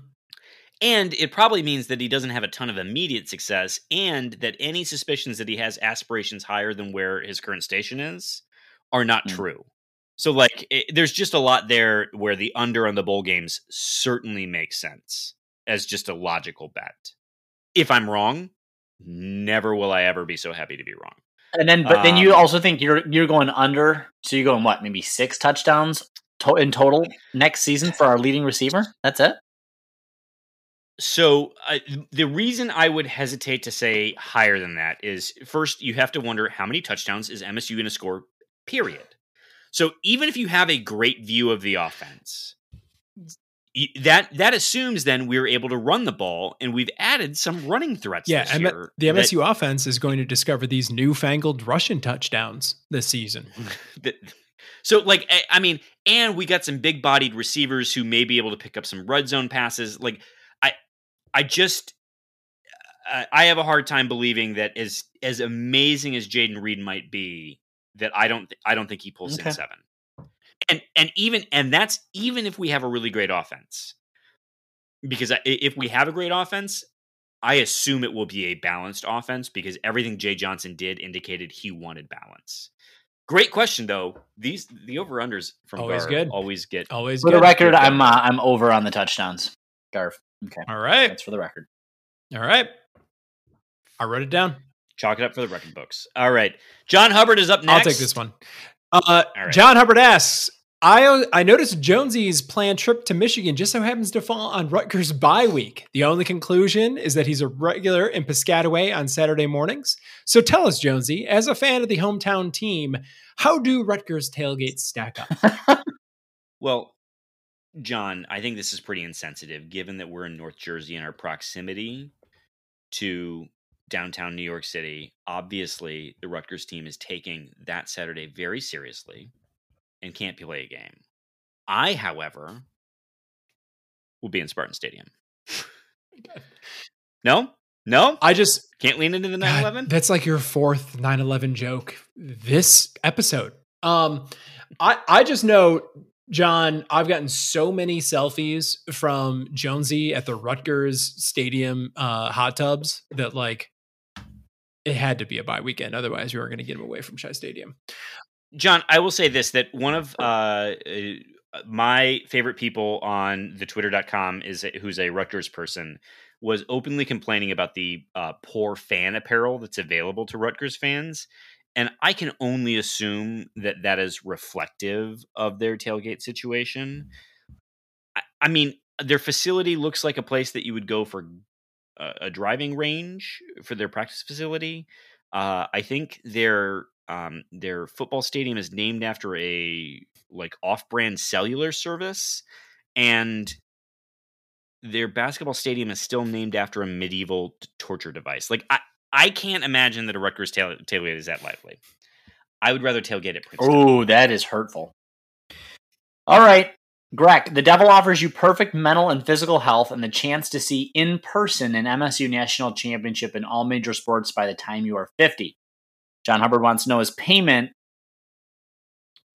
And it probably means that he doesn't have a ton of immediate success, and that any suspicions that he has aspirations higher than where his current station is are not mm-hmm. true. So, like, it, there's just a lot there where the under on the bowl games certainly makes sense as just a logical bet. If I'm wrong, never will I ever be so happy to be wrong. And then, but um, then you also think you're you're going under, so you're going what? Maybe six touchdowns to- in total next season for our leading receiver. That's it. So uh, the reason I would hesitate to say higher than that is, first, you have to wonder how many touchdowns is M S U going to score. Period. So even if you have a great view of the offense, that that assumes then we're able to run the ball, and we've added some running threats yeah, this M- year. The M S U that, offense is going to discover these newfangled Russian touchdowns this season. That, so, like, I, I mean, and we got some big-bodied receivers who may be able to pick up some red zone passes. Like, I, I just, I, I have a hard time believing that as as amazing as Jaden Reed might be, that I don't, th- I don't think he pulls okay. in seven, and and even and that's even if we have a really great offense, because I, if we have a great offense, I assume it will be a balanced offense because everything Jay Johnson did indicated he wanted balance. Great question though. These the over unders from always Garv good. always get always for good. the record. Good. I'm uh, I'm over on the touchdowns, Garv. Okay, all right, that's for the record. All right, I wrote it down. Chalk it up for the record books. All right. John Hubbard is up next. I'll take this one. Uh, right. John Hubbard asks, I I noticed Jonesy's planned trip to Michigan just so happens to fall on Rutgers bye week. The only conclusion is that he's a regular in Piscataway on Saturday mornings. So tell us, Jonesy, as a fan of the hometown team, how do Rutgers tailgates stack up? Well, John, I think this is pretty insensitive, given that we're in North Jersey and our proximity to downtown New York City. Obviously, the Rutgers team is taking that Saturday very seriously and can't play a game. I, however, will be in Spartan Stadium. No? No? I just can't lean into the nine eleven? That's like your fourth nine eleven joke this episode. Um, I, I just know, John, I've gotten so many selfies from Jonesy at the Rutgers Stadium uh, hot tubs that, like, it had to be a bye weekend. Otherwise, we weren't going to get him away from Shea Stadium. John, I will say this, that one of uh, my favorite people on the twitter dot com is who's a Rutgers person was openly complaining about the uh, poor fan apparel that's available to Rutgers fans. And I can only assume that that is reflective of their tailgate situation. I, I mean, their facility looks like a place that you would go for a, a driving range for their practice facility. Uh, I think their um, their football stadium is named after a like off-brand cellular service, and their basketball stadium is still named after a medieval t- torture device. Like I. I can't imagine that a Rutgers tail- tailgate is that lively. I would rather tailgate at Princeton. Oh, that is hurtful. All right, Greg, the devil offers you perfect mental and physical health and the chance to see in person an M S U national championship in all major sports by the time you are fifty. John Hubbard wants to know his payment.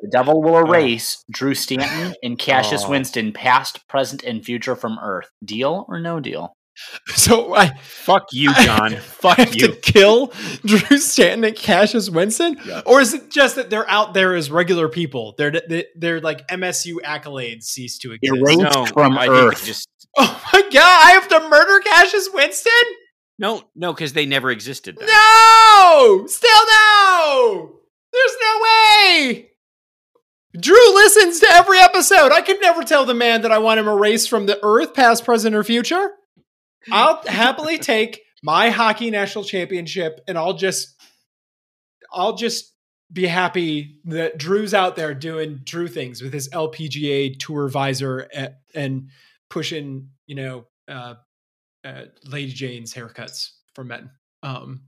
The devil will erase oh. Drew Stanton and Cassius oh. Winston, past, present, and future from Earth. Deal or no deal? So I fuck you, John. I, fuck I have you. To kill Drew Stanton and Cassius Winston, yeah. Or is it just that they're out there as regular people? They're they're like M S U accolades cease to exist. Erased no, from I Earth. Just... Oh my god! I have to murder Cassius Winston? No, no, because they never existed. Then. No, still no. There's no way. Drew listens to every episode. I could never tell the man that I want him erased from the Earth, past, present, or future. I'll happily take my hockey national championship, and I'll just, I'll just be happy that Drew's out there doing Drew things with his L P G A tour visor and, and pushing, you know, uh, uh, Lady Jane's haircuts for men. Um,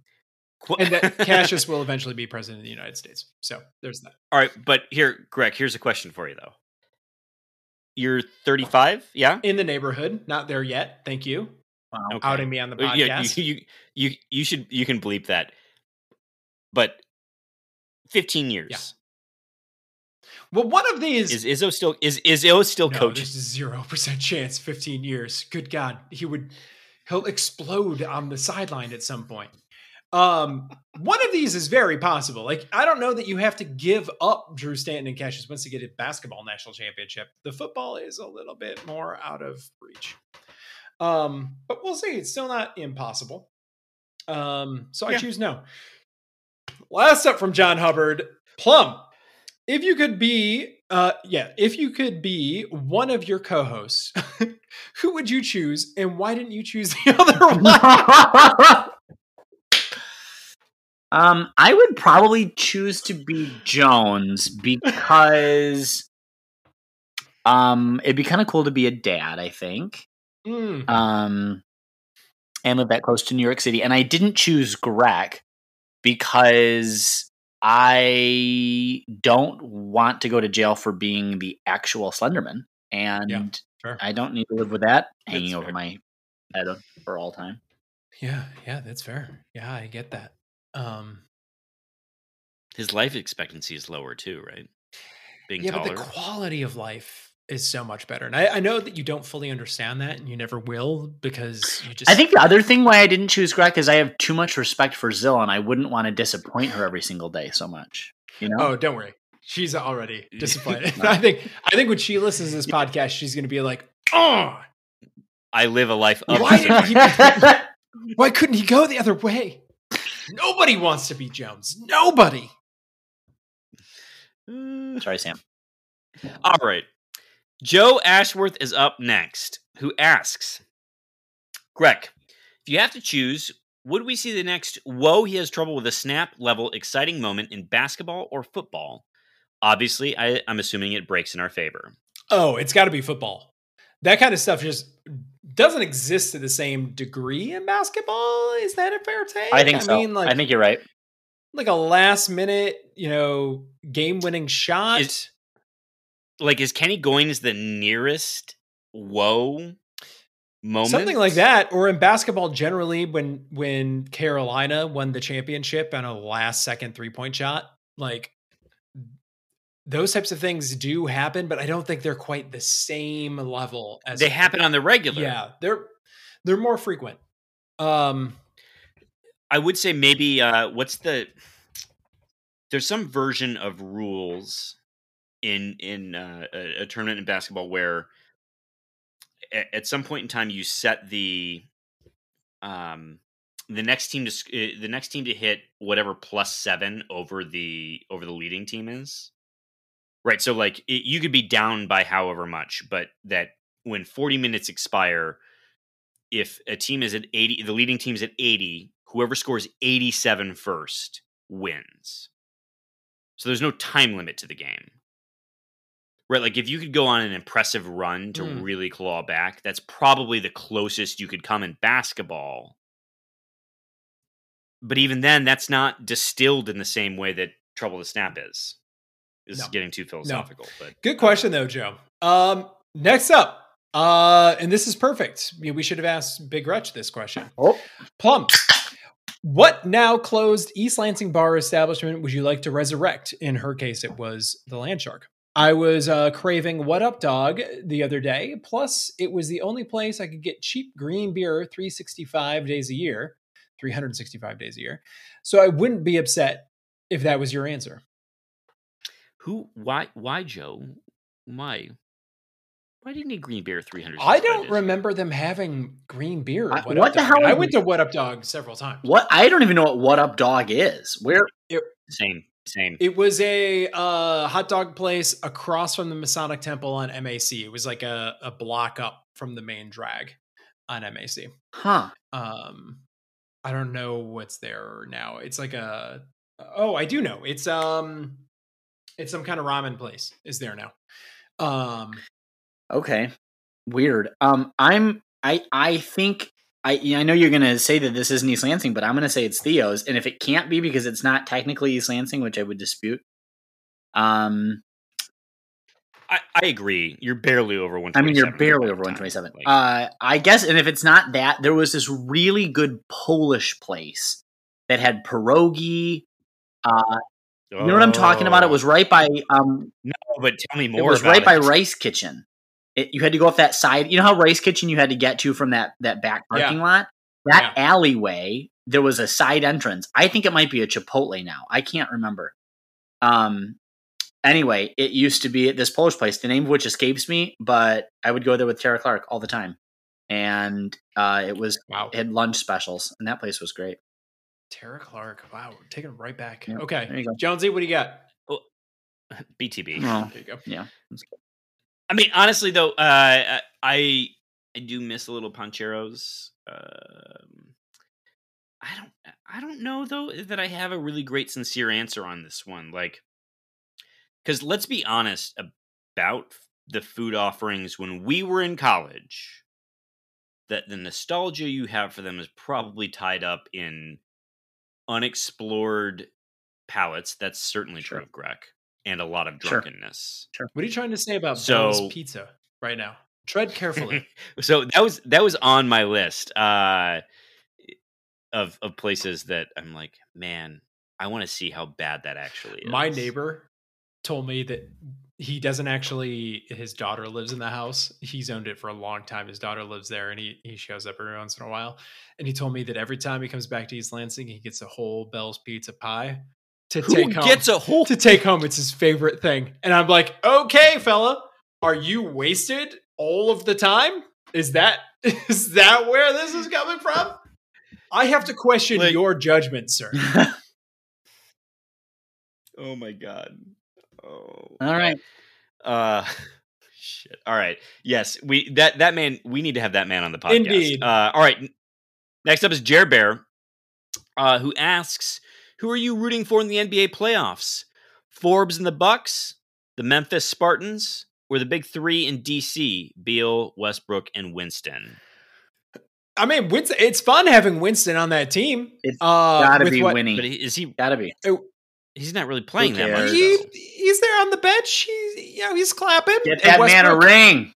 and that Cassius will eventually be president of the United States. So there's that. All right, but here, Greg, here's a question for you though. You're thirty-five, yeah, in the neighborhood, not there yet. Thank you. Wow. Okay. Outing me on the podcast. Yeah, you, you, you, you should, you can bleep that. But fifteen years. Yeah. Well, one of these is Izzo still is Izzo still no, coaching? There's a zero percent chance. Fifteen years. Good God, he would he'll explode on the sideline at some point. Um, one of these is very possible. Like, I don't know that you have to give up Drew Stanton and Cassius Winston to get a basketball national championship. The football is a little bit more out of reach. Um, but we'll see. It's still not impossible. Um, so I yeah. choose no. Last up from John Hubbard, Plum. If you could be, uh, yeah, if you could be one of your co-hosts, who would you choose, and why didn't you choose the other one? Um, I would probably choose to be Jones because um, it'd be kind of cool to be a dad, I think, mm. um, and live that close to New York City. And I didn't choose Greg because I don't want to go to jail for being the actual Slenderman, and yeah, sure. I don't need to live with that hanging that's over fair. My head for all time. Yeah, yeah, that's fair. Yeah, I get that. Um, his life expectancy is lower too, right? Being yeah, taller. But the quality of life is so much better, and I, I know that you don't fully understand that, and you never will, because you just. I think the other thing why I didn't choose Greg is I have too much respect for Zill, and I wouldn't want to disappoint her every single day so much. You know? Oh, don't worry, she's already disappointed. No. I think I think when she listens to this podcast, she's going to be like, "Oh, I live a life of why did he, why couldn't he go the other way?" Nobody wants to be Jones. Nobody. Sorry, Sam. All right. Joe Ashworth is up next, who asks, Greg, if you have to choose, would we see the next, whoa, he has trouble with a snap level exciting moment in basketball or football? Obviously, I, I'm assuming it breaks in our favor. Oh, it's got to be football. That kind of stuff just doesn't exist to the same degree in basketball. Is that a fair take? I think I so. Mean, like, I think you're right. Like a last minute, you know, game winning shot. Is, like, is Kenny Goins the nearest whoa moment? Something like that. Or in basketball generally, when, when Carolina won the championship on a last second three point shot, like those types of things do happen, but I don't think they're quite the same level as they happen on the regular. Yeah, they're they're more frequent. Um, I would say maybe uh, what's the there's some version of rules in in uh, a, a tournament in basketball where at, at some point in time you set the um, the next team to the next team to hit whatever plus seven over the over the leading team is. Right, so like it, you could be down by however much, but that when forty minutes expire, if a team is at eighty, the leading team's at eighty, whoever scores eighty-seven first wins. So there's no time limit to the game. Right, like if you could go on an impressive run to mm. really claw back, that's probably the closest you could come in basketball. But even then, that's not distilled in the same way that Trouble to Snap is. This no. is getting too philosophical. No. But good question, uh, though, Joe. Um, next up, uh, and this is perfect. I mean, we should have asked Big Retch this question. Oh. Plum, what now closed East Lansing bar establishment would you like to resurrect? In her case, it was the Landshark. I was uh, craving What Up Dog the other day. Plus, it was the only place I could get cheap green beer three sixty-five days a year, three sixty-five days a year. So I wouldn't be upset if that was your answer. Who? Why? Why, Joe? Why? Why do you need green beer? Three hundred. I don't remember them having green beer. I, what what the hell? I went to What Up Dog several times. What? I don't even know what What Up Dog is. Where? It, same. Same. It was a uh, hot dog place across from the Masonic Temple on M A C. It was like a, a block up from the main drag on M A C. Huh. Um, I don't know what's there now. It's like a. Oh, I do know. It's um. It's some kind of ramen place is there now. Um, okay. Weird. Um, I'm, I, I think I, I know you're going to say that this isn't East Lansing, but I'm going to say it's Theo's. And if it can't be, because it's not technically East Lansing, which I would dispute. Um, I, I agree. You're barely over one twenty-seven. I mean, you're barely over one twenty-seven. Like, uh, I guess. And if it's not that, there was this really good Polish place that had pierogi, uh, you know what I'm talking about? It was right by. Um, no, but tell me more. It was about right it. by Rice Kitchen. It, you had to go off that side. You know how Rice Kitchen you had to get to from that that back parking yeah. lot? That yeah. alleyway, there was a side entrance. I think it might be a Chipotle now. I can't remember. Um. Anyway, it used to be at this Polish place, the name of which escapes me, but I would go there with Tara Clark all the time, and uh, it was wow. it had lunch specials, and that place was great. Tara Clark. Wow. Taking it right back. Yep. Okay. Jonesy, what do you got? Well, B T B. Oh, there you go. Yeah. I mean, honestly, though, uh, I I do miss a little Poncheros. Um, I don't I don't know, though, that I have a really great sincere answer on this one. Like, because let's be honest about the food offerings when we were in college, that the nostalgia you have for them is probably tied up in unexplored palettes. That's certainly sure. true of Greg, and a lot of drunkenness. Sure. Sure. What are you trying to say about so, Bones Pizza right now? Tread carefully. So that was that was on my list uh, of of places that I'm like, man, I want to see how bad that actually is. My neighbor told me that he doesn't actually. His daughter lives in the house. He's owned it for a long time. His daughter lives there, and he he shows up every once in a while. And he told me that every time he comes back to East Lansing, he gets a whole Bell's Pizza pie to Who take home. Gets a whole to take home. It's his favorite thing. And I'm like, okay, fella, are you wasted all of the time? Is that is that where this is coming from? I have to question like, your judgment, sir. Oh my God. Oh. All right. Uh, shit. All right. Yes, we that that man. We need to have that man on the podcast. Indeed. Uh, all right. Next up is Jer Bear, uh, who asks, "Who are you rooting for in the N B A playoffs? Forbes and the Bucks, the Memphis Spartans, or the Big Three in D C: Beal, Westbrook, and Winston?" I mean, Winston, it's fun having Winston on that team. It's uh, gotta be what, winning. But is he gotta be? It, He's not really playing that much. He, he's there on the bench. He's, you know, he's clapping. Get that man a ring.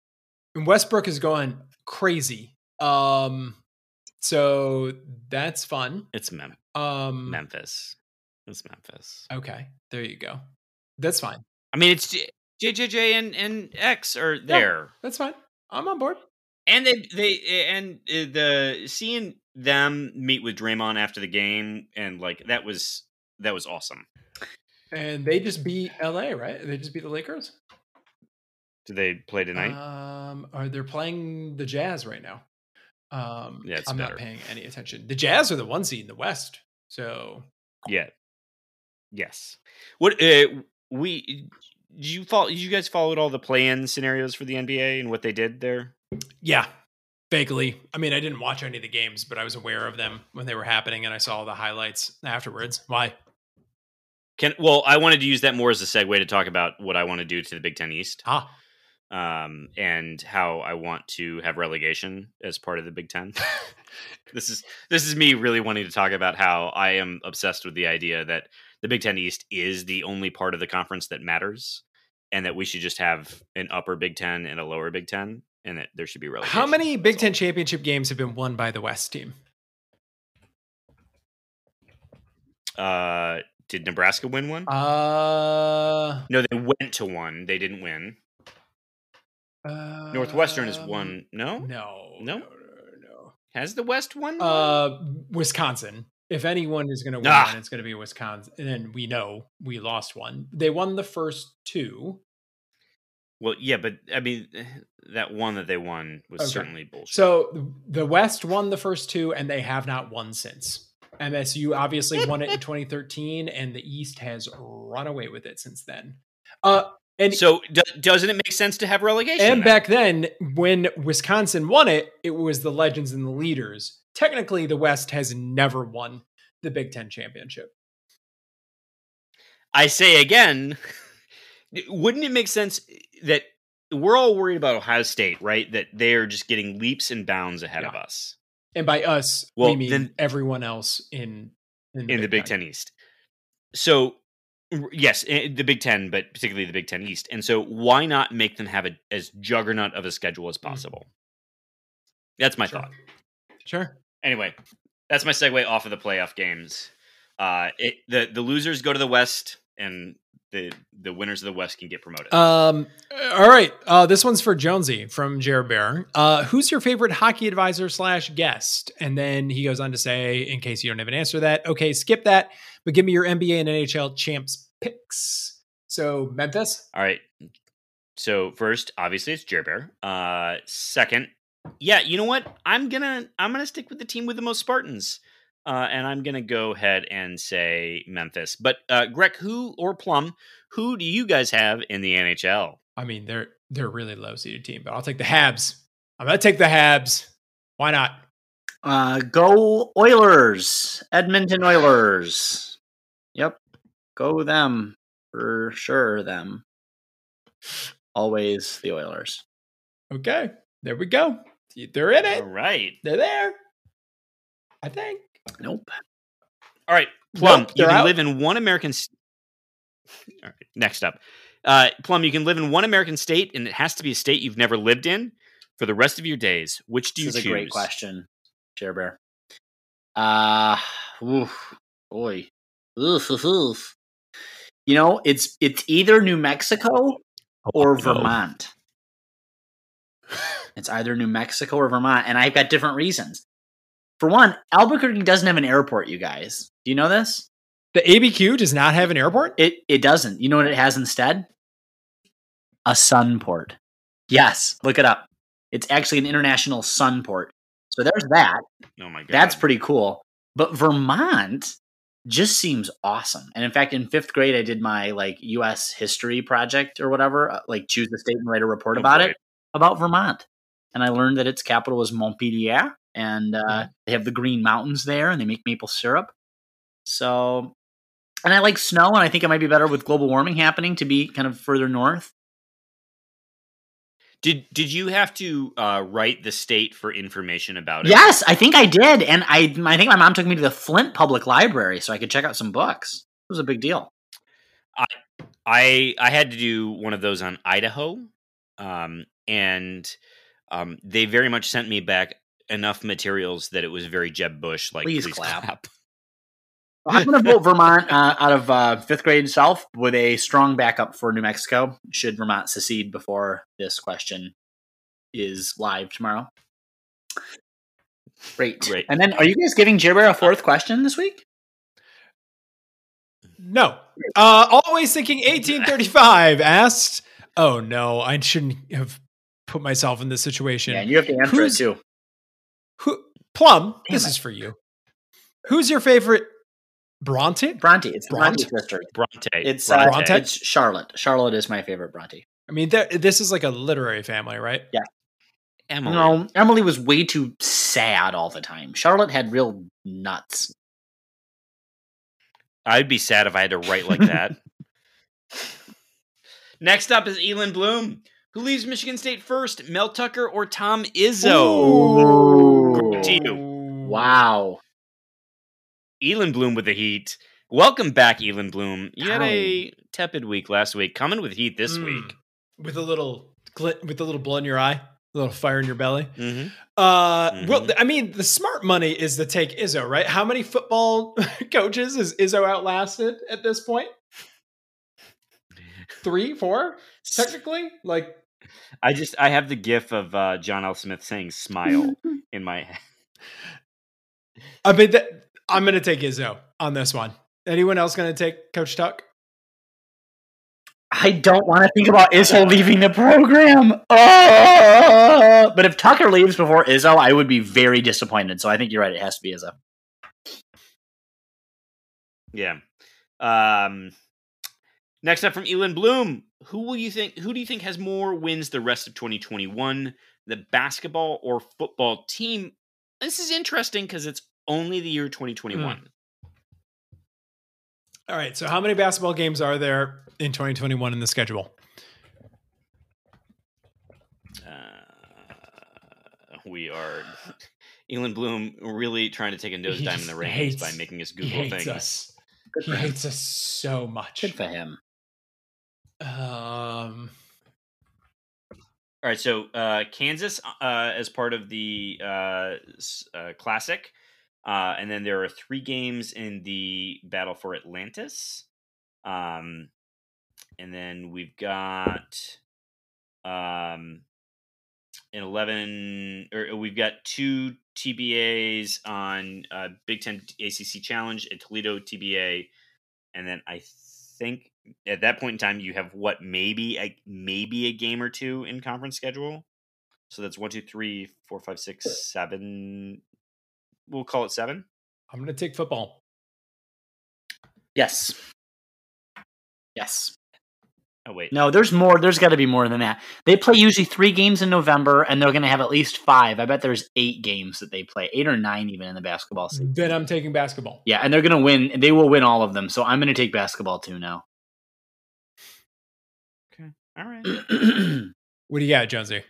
And Westbrook is going crazy. Um, so that's fun. It's Mem- um, Memphis. It's Memphis. Okay. There you go. That's fine. I mean, it's J J J and, and X are there. Yeah, that's fine. I'm on board. And they, they, and the seeing them meet with Draymond after the game and like, that was, that was awesome. And they just beat L A, right? They just beat the Lakers. Do they play tonight? Um, are they playing the Jazz right now? Um, yeah, it's I'm better. Not paying any attention. The Jazz are the one seed in the West. So yeah, yes. What uh, we did you follow? Did you guys followed all the play-in scenarios for the N B A and what they did there? Yeah, vaguely. I mean, I didn't watch any of the games, but I was aware of them when they were happening, and I saw all the highlights afterwards. Why? Can well, I wanted to use that more as a segue to talk about what I want to do to the Big Ten East. Ah. Um, and how I want to have relegation as part of the Big Ten. This is this is me really wanting to talk about how I am obsessed with the idea that the Big Ten East is the only part of the conference that matters, and that we should just have an upper Big Ten and a lower Big Ten, and that there should be relegation. How many Big Ten championship games have been won by the West team? Uh, did Nebraska win one? Uh, no, they went to one. They didn't win. Uh, Northwestern is one. No? No, no, no, no. Has the West won? Uh, Wisconsin. If anyone is going to win, ah. one, it's going to be Wisconsin. And we know we lost one. They won the first two. Well, yeah, but I mean, that one that they won was okay. certainly bullshit. So the West won the first two, and they have not won since. M S U obviously won it in twenty thirteen, and the East has run away with it since then. Uh, And so d- doesn't it make sense to have relegation? And now? Back then, when Wisconsin won it, it was the legends and the leaders. Technically, the West has never won the Big Ten championship. I say again, wouldn't it make sense that we're all worried about Ohio State, right? That they are just getting leaps and bounds ahead yeah. of us. And by us, well, we mean then, everyone else in, in the, in Big, the Big Ten East. So... Yes, the Big Ten, but particularly the Big Ten East. And so why not make them have a, as juggernaut of a schedule as possible? That's my sure. thought. Sure. Anyway, that's my segue off of the playoff games. Uh, it, the, the losers go to the West, and the, the winners of the West can get promoted. Um, all right. Uh, this one's for Jonesy from Jared Bear. Uh, who's your favorite hockey advisor slash guest? And then he goes on to say, in case you don't have an answer to that, okay, skip that, but give me your N B A and N H L champs picks. So Memphis. All right. So first, obviously it's Jer Bear. Uh, second. Yeah. You know what? I'm going to, I'm going to stick with the team with the most Spartans. Uh, and I'm going to go ahead and say Memphis, but uh, Greg, who or Plum, who do you guys have in the N H L? I mean, they're, they're a really low seeded team, but I'll take the Habs. I'm going to take the Habs. Why not? Uh, go Oilers, Edmonton Oilers. Yep. Go them, for sure them. Always the Oilers. Okay, there we go. They're in it. All right. They're there. I think. Nope. All right, Plum, nope, you can out. live in one American st- All right, next up. Uh, Plum, you can live in one American state, and it has to be a state you've never lived in for the rest of your days. Which do you choose? This is a great question, Jer Bear. Uh, oof, boy. Oof, oof, oof. You know, it's it's either New Mexico or oh, Vermont. No. It's either New Mexico or Vermont, and I've got different reasons. For one, Albuquerque doesn't have an airport, you guys. Do you know this? The A B Q does not have an airport? It it doesn't. You know what it has instead? A Sunport. Yes, look it up. It's actually an international Sunport. So there's that. Oh my god. That's pretty cool. But Vermont just seems awesome. And in fact, in fifth grade, I did my like U S history project or whatever, like choose the state and write a report oh, about right. it, about Vermont. And I learned that its capital was Montpelier, and uh, yeah. they have the Green Mountains there, and they make maple syrup. So, and I like snow, and I think it might be better with global warming happening to be kind of further north. Did did you have to uh, write the state for information about it? Yes, I think I did. And I I think my mom took me to the Flint Public Library so I could check out some books. It was a big deal. I I, I had to do one of those on Idaho. Um, and um, they very much sent me back enough materials that it was very Jeb Bush. Like, please, please clap. clap. I'm going to vote Vermont uh, out of uh, fifth grade South with a strong backup for New Mexico. Should Vermont secede before this question is live tomorrow? Great. Great. And then are you guys giving Jer Bear a fourth question this week? No. Uh, always thinking eighteen thirty-five asked, oh no, I shouldn't have put myself in this situation. Yeah, and you have to answer Who's- it too. Who, Plum, Damn this it. is for you. Who's your favorite? Bronte? Bronte. It's Bronte. Bronte. Bronte. It's, uh, Bronte. It's Charlotte. Charlotte is my favorite Bronte. I mean, this is like a literary family, right? Yeah. Emily. No, Emily was way too sad all the time. Charlotte had real nuts. I'd be sad if I had to write like that. Next up is Elin Bloom. Who leaves Michigan State first, Mel Tucker or Tom Izzo? To you. Wow. Elin Bloom with the heat. Welcome back, Elin Bloom. You had a tepid week last week. Coming with heat this mm. week. With a little glit, with a little blood in your eye. A little fire in your belly. Mm-hmm. Uh, mm-hmm. Well, I mean, the smart money is to take Izzo, right? How many football coaches has Izzo outlasted at this point? Three, four, technically? Like, I just, I have the gif of uh, John L. Smith saying smile in my head. I mean, that, I'm going to take Izzo on this one. Anyone else going to take Coach Tuck? I don't want to think about Izzo leaving the program. Oh! But if Tucker leaves before Izzo, I would be very disappointed. So I think you're right. It has to be Izzo. Yeah. Um, next up from Elin Bloom. Who will you think? Who do you think has more wins the rest of twenty twenty-one? The basketball or football team? This is interesting because it's only the year twenty twenty-one. Mm. All right. So how many basketball games are there in twenty twenty-one in the schedule? Uh, we are Elin Bloom really trying to take a nosedive in the rankings by making us Google he hates things. Us. He him. hates us so much. Good for him. Um. All right. So uh, Kansas uh, as part of the uh, uh, Classic. Uh, and then there are three games in the Battle for Atlantis. Um, and then we've got um, an eleven, or we've got two T B As on uh, Big Ten A C C Challenge, a Toledo T B A, and then I think at that point in time you have what maybe a maybe a game or two in conference schedule. So that's one, two, three, four, five, six, seven. We'll call it seven. I'm going to take football. Yes. Yes. Oh, wait. No, there's more. There's got to be more than that. They play usually three games in November, and they're going to have at least five. I bet there's eight games that they play, eight or nine even in the basketball season. Then I'm taking basketball. Yeah, and they're going to win. They will win all of them, so I'm going to take basketball too now. Okay. All right. What do you got, Jonesy?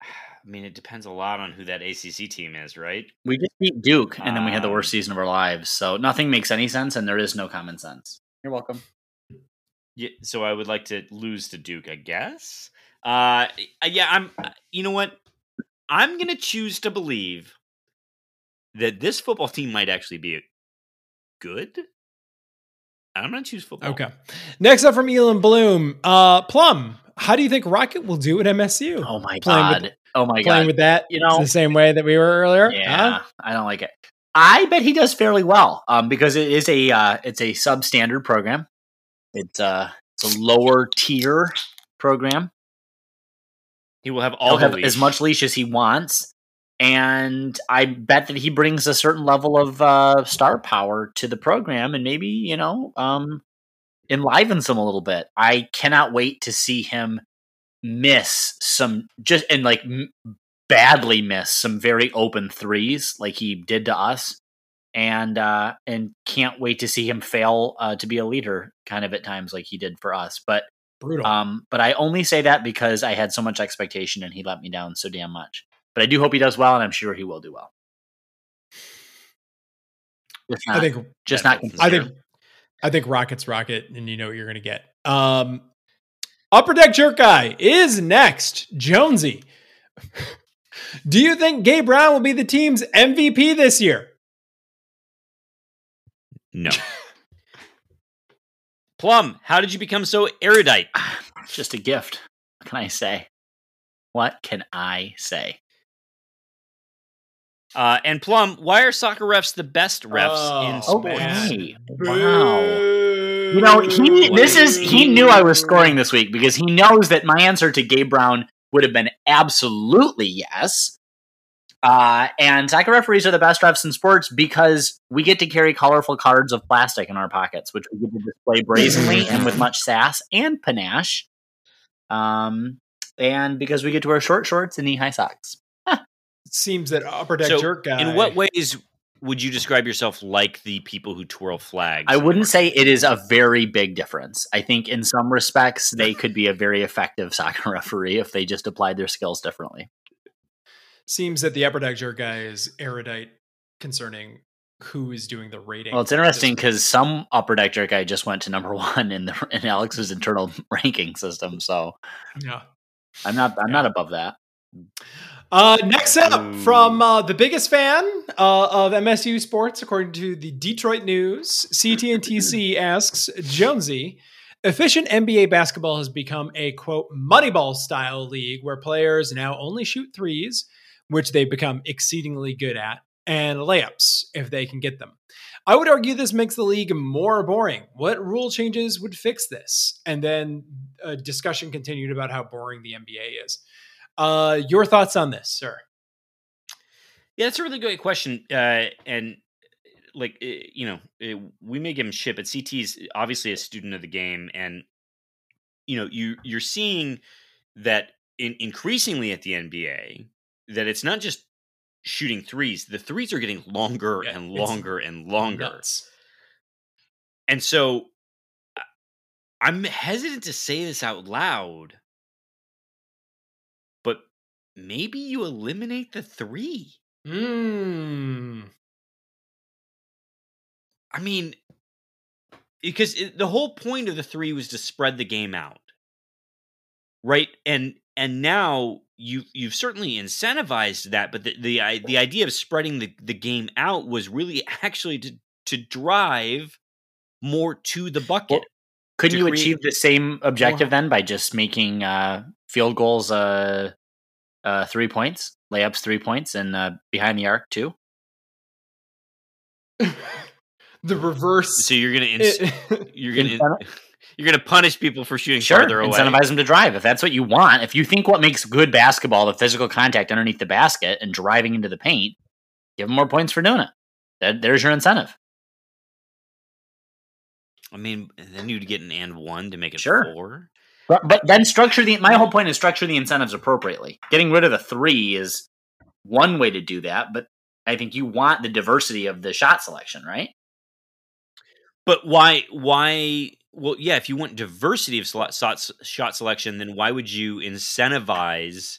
I mean, it depends a lot on who that A C C team is, right? We just beat Duke, and then we had the worst season of our lives. So nothing makes any sense, and there is no common sense. You're welcome. Yeah, so I would like to lose to Duke, I guess. Uh, yeah, I'm. You know what? I'm going to choose to believe that this football team might actually be good. I'm going to choose football. Okay. Next up from Elin Bloom, uh, Plum. How do you think Rocket will do at M S U? Oh my god. With, oh my playing god. Playing with that, you know, the same way that we were earlier. Yeah. Huh? I don't like it. I bet he does fairly well um, because it is a uh, it's a substandard program. It's uh it's a lower tier program. He will have all He'll the have as much leash as he wants, and I bet that he brings a certain level of uh, star power to the program, and maybe, you know, um enlivens him a little bit. I cannot wait to see him miss some just and like m- badly miss some very open threes like he did to us, and uh and can't wait to see him fail uh to be a leader kind of at times like he did for us. But brutal. Um but I only say that because I had so much expectation and he let me down so damn much. But I do hope he does well, and I'm sure he will do well. Just not, I think just not I think I think Rocket's Rocket, and you know what you're going to get. Um, Upper Deck Jerk Guy is next. Jonesy, do you think Gabe Brown will be the team's M V P this year? No. Plum, how did you become so erudite? It's just a gift. What can I say? What can I say? Uh, and Plum, why are soccer refs the best refs oh, in sports? Okay. Wow. You know, he this is he knew I was scoring this week because he knows that my answer to Gabe Brown would have been absolutely yes. Uh, and psycho referees are the best refs in sports because we get to carry colorful cards of plastic in our pockets, which we get to display brazenly and with much sass and panache. Um, and because we get to wear short shorts and knee-high socks. Huh. It seems that upper deck so jerk guy. In what ways would you describe yourself like the people who twirl flags? I wouldn't say it is a very big difference. I think in some respects, they could be a very effective soccer referee if they just applied their skills differently. Seems that the upper deck jerk guy is erudite concerning who is doing the rating. Well, it's interesting because some upper deck jerk guy just went to number one in the in Alex's internal ranking system. So, yeah, I'm not I'm yeah. not above that. Uh, next up um, from uh, the biggest fan uh, of M S U sports, according to the Detroit News, C T N T C asks Jonesy. Efficient N B A basketball has become a quote Moneyball style league where players now only shoot threes, which they become exceedingly good at, and layups if they can get them. I would argue this makes the league more boring. What rule changes would fix this? And then a discussion continued about how boring the N B A is. Uh, your thoughts on this, sir? Yeah, that's a really great question. Uh, and like, you know, it, we may give him shit, but C T's obviously a student of the game. And, you know, you, you're seeing that in, increasingly at the N B A, that it's not just shooting threes. The threes are getting longer yeah, and longer and longer. Nuts. And so I'm hesitant to say this out loud, but maybe you eliminate the three. Mm. I mean, because it, the whole point of the three was to spread the game out. Right. And, and now you, you've certainly incentivized that, but the, the, the idea of spreading the, the game out was really actually to, to drive more to the bucket. Well, couldn't you achieve the same objective then by just making uh field goals, uh, uh, three points, layups, three points, and uh, behind the arc too? The reverse. So you're going ins- to, you're going to, you're going to punish people for shooting sure, farther away. Incentivize them to drive. If that's what you want, if you think what makes good basketball, the physical contact underneath the basket and driving into the paint, give them more points for doing it. That, there's your incentive. I mean, then you'd get an and one to make it sure. four. But, but then structure the, my whole point is structure the incentives appropriately. Getting rid of the three is one way to do that. But I think you want the diversity of the shot selection, right? But why, why, well, yeah, if you want diversity of slot, shot, shot selection, then why would you incentivize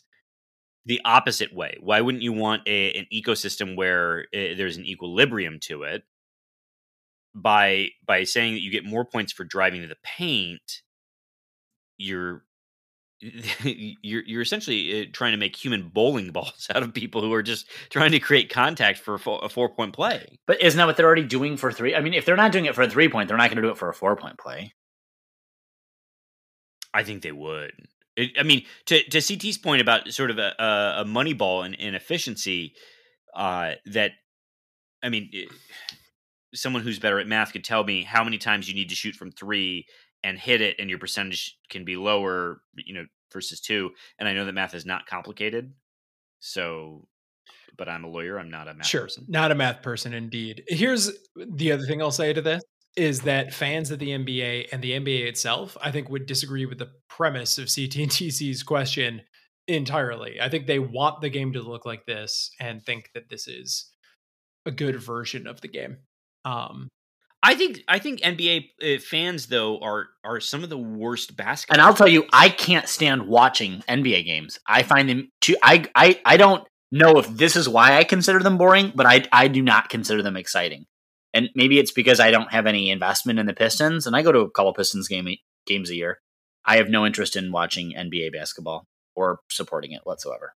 the opposite way? Why wouldn't you want a, an ecosystem where uh, there's an equilibrium to it by, by saying that you get more points for driving to the paint? You're, you're, you're essentially trying to make human bowling balls out of people who are just trying to create contact for a four, a four point play. But isn't that what they're already doing for three? I mean, if they're not doing it for a three point, they're not going to do it for a four point play. I think they would. It, I mean, to, to C T's point about sort of a, a money ball and, and efficiency, uh, that, I mean, it, someone who's better at math could tell me how many times you need to shoot from three and hit it, and your percentage can be lower, you know, versus two. And I know that math is not complicated. So, but I'm a lawyer. I'm not a math sure, person. Not a math person, indeed. Here's the other thing I'll say to this is that fans of the N B A and the N B A itself, I think, would disagree with the premise of C T N T C's question entirely. I think they want the game to look like this and think that this is a good version of the game. Um, I think I think N B A fans though are are some of the worst basketball. And I'll tell you, I can't stand watching N B A games. I find them too. I I I don't know if this is why I consider them boring, but I I do not consider them exciting. And maybe it's because I don't have any investment in the Pistons, and I go to a couple Pistons game games a year. I have no interest in watching N B A basketball or supporting it whatsoever.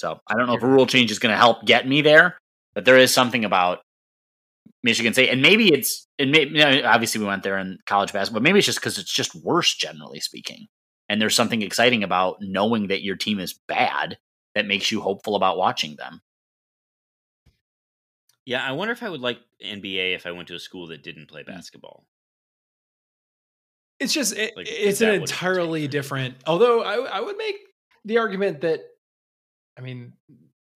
So I don't know if a rule change is going to help get me there, but there is something about Michigan State, and maybe it's and maybe, obviously we went there in college basketball, but maybe it's just because it's just worse, generally speaking. And there's something exciting about knowing that your team is bad that makes you hopeful about watching them. Yeah, I wonder if I would like N B A if I went to a school that didn't play basketball. It's just, it, like, it's an entirely different, although I, I would make the argument that, I mean,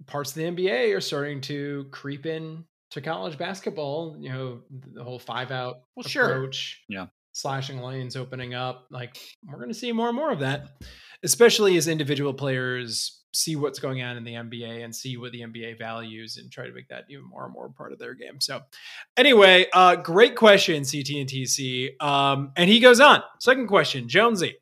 parts of the N B A are starting to creep in to college basketball. You know, the whole five out well, approach, sure. yeah, slashing lanes, opening up. Like, we're going to see more and more of that, especially as individual players see what's going on in the N B A and see what the N B A values and try to make that even more and more part of their game. So anyway, uh, great question, C T and T C. Um, and he goes on. Second question, Jonesy,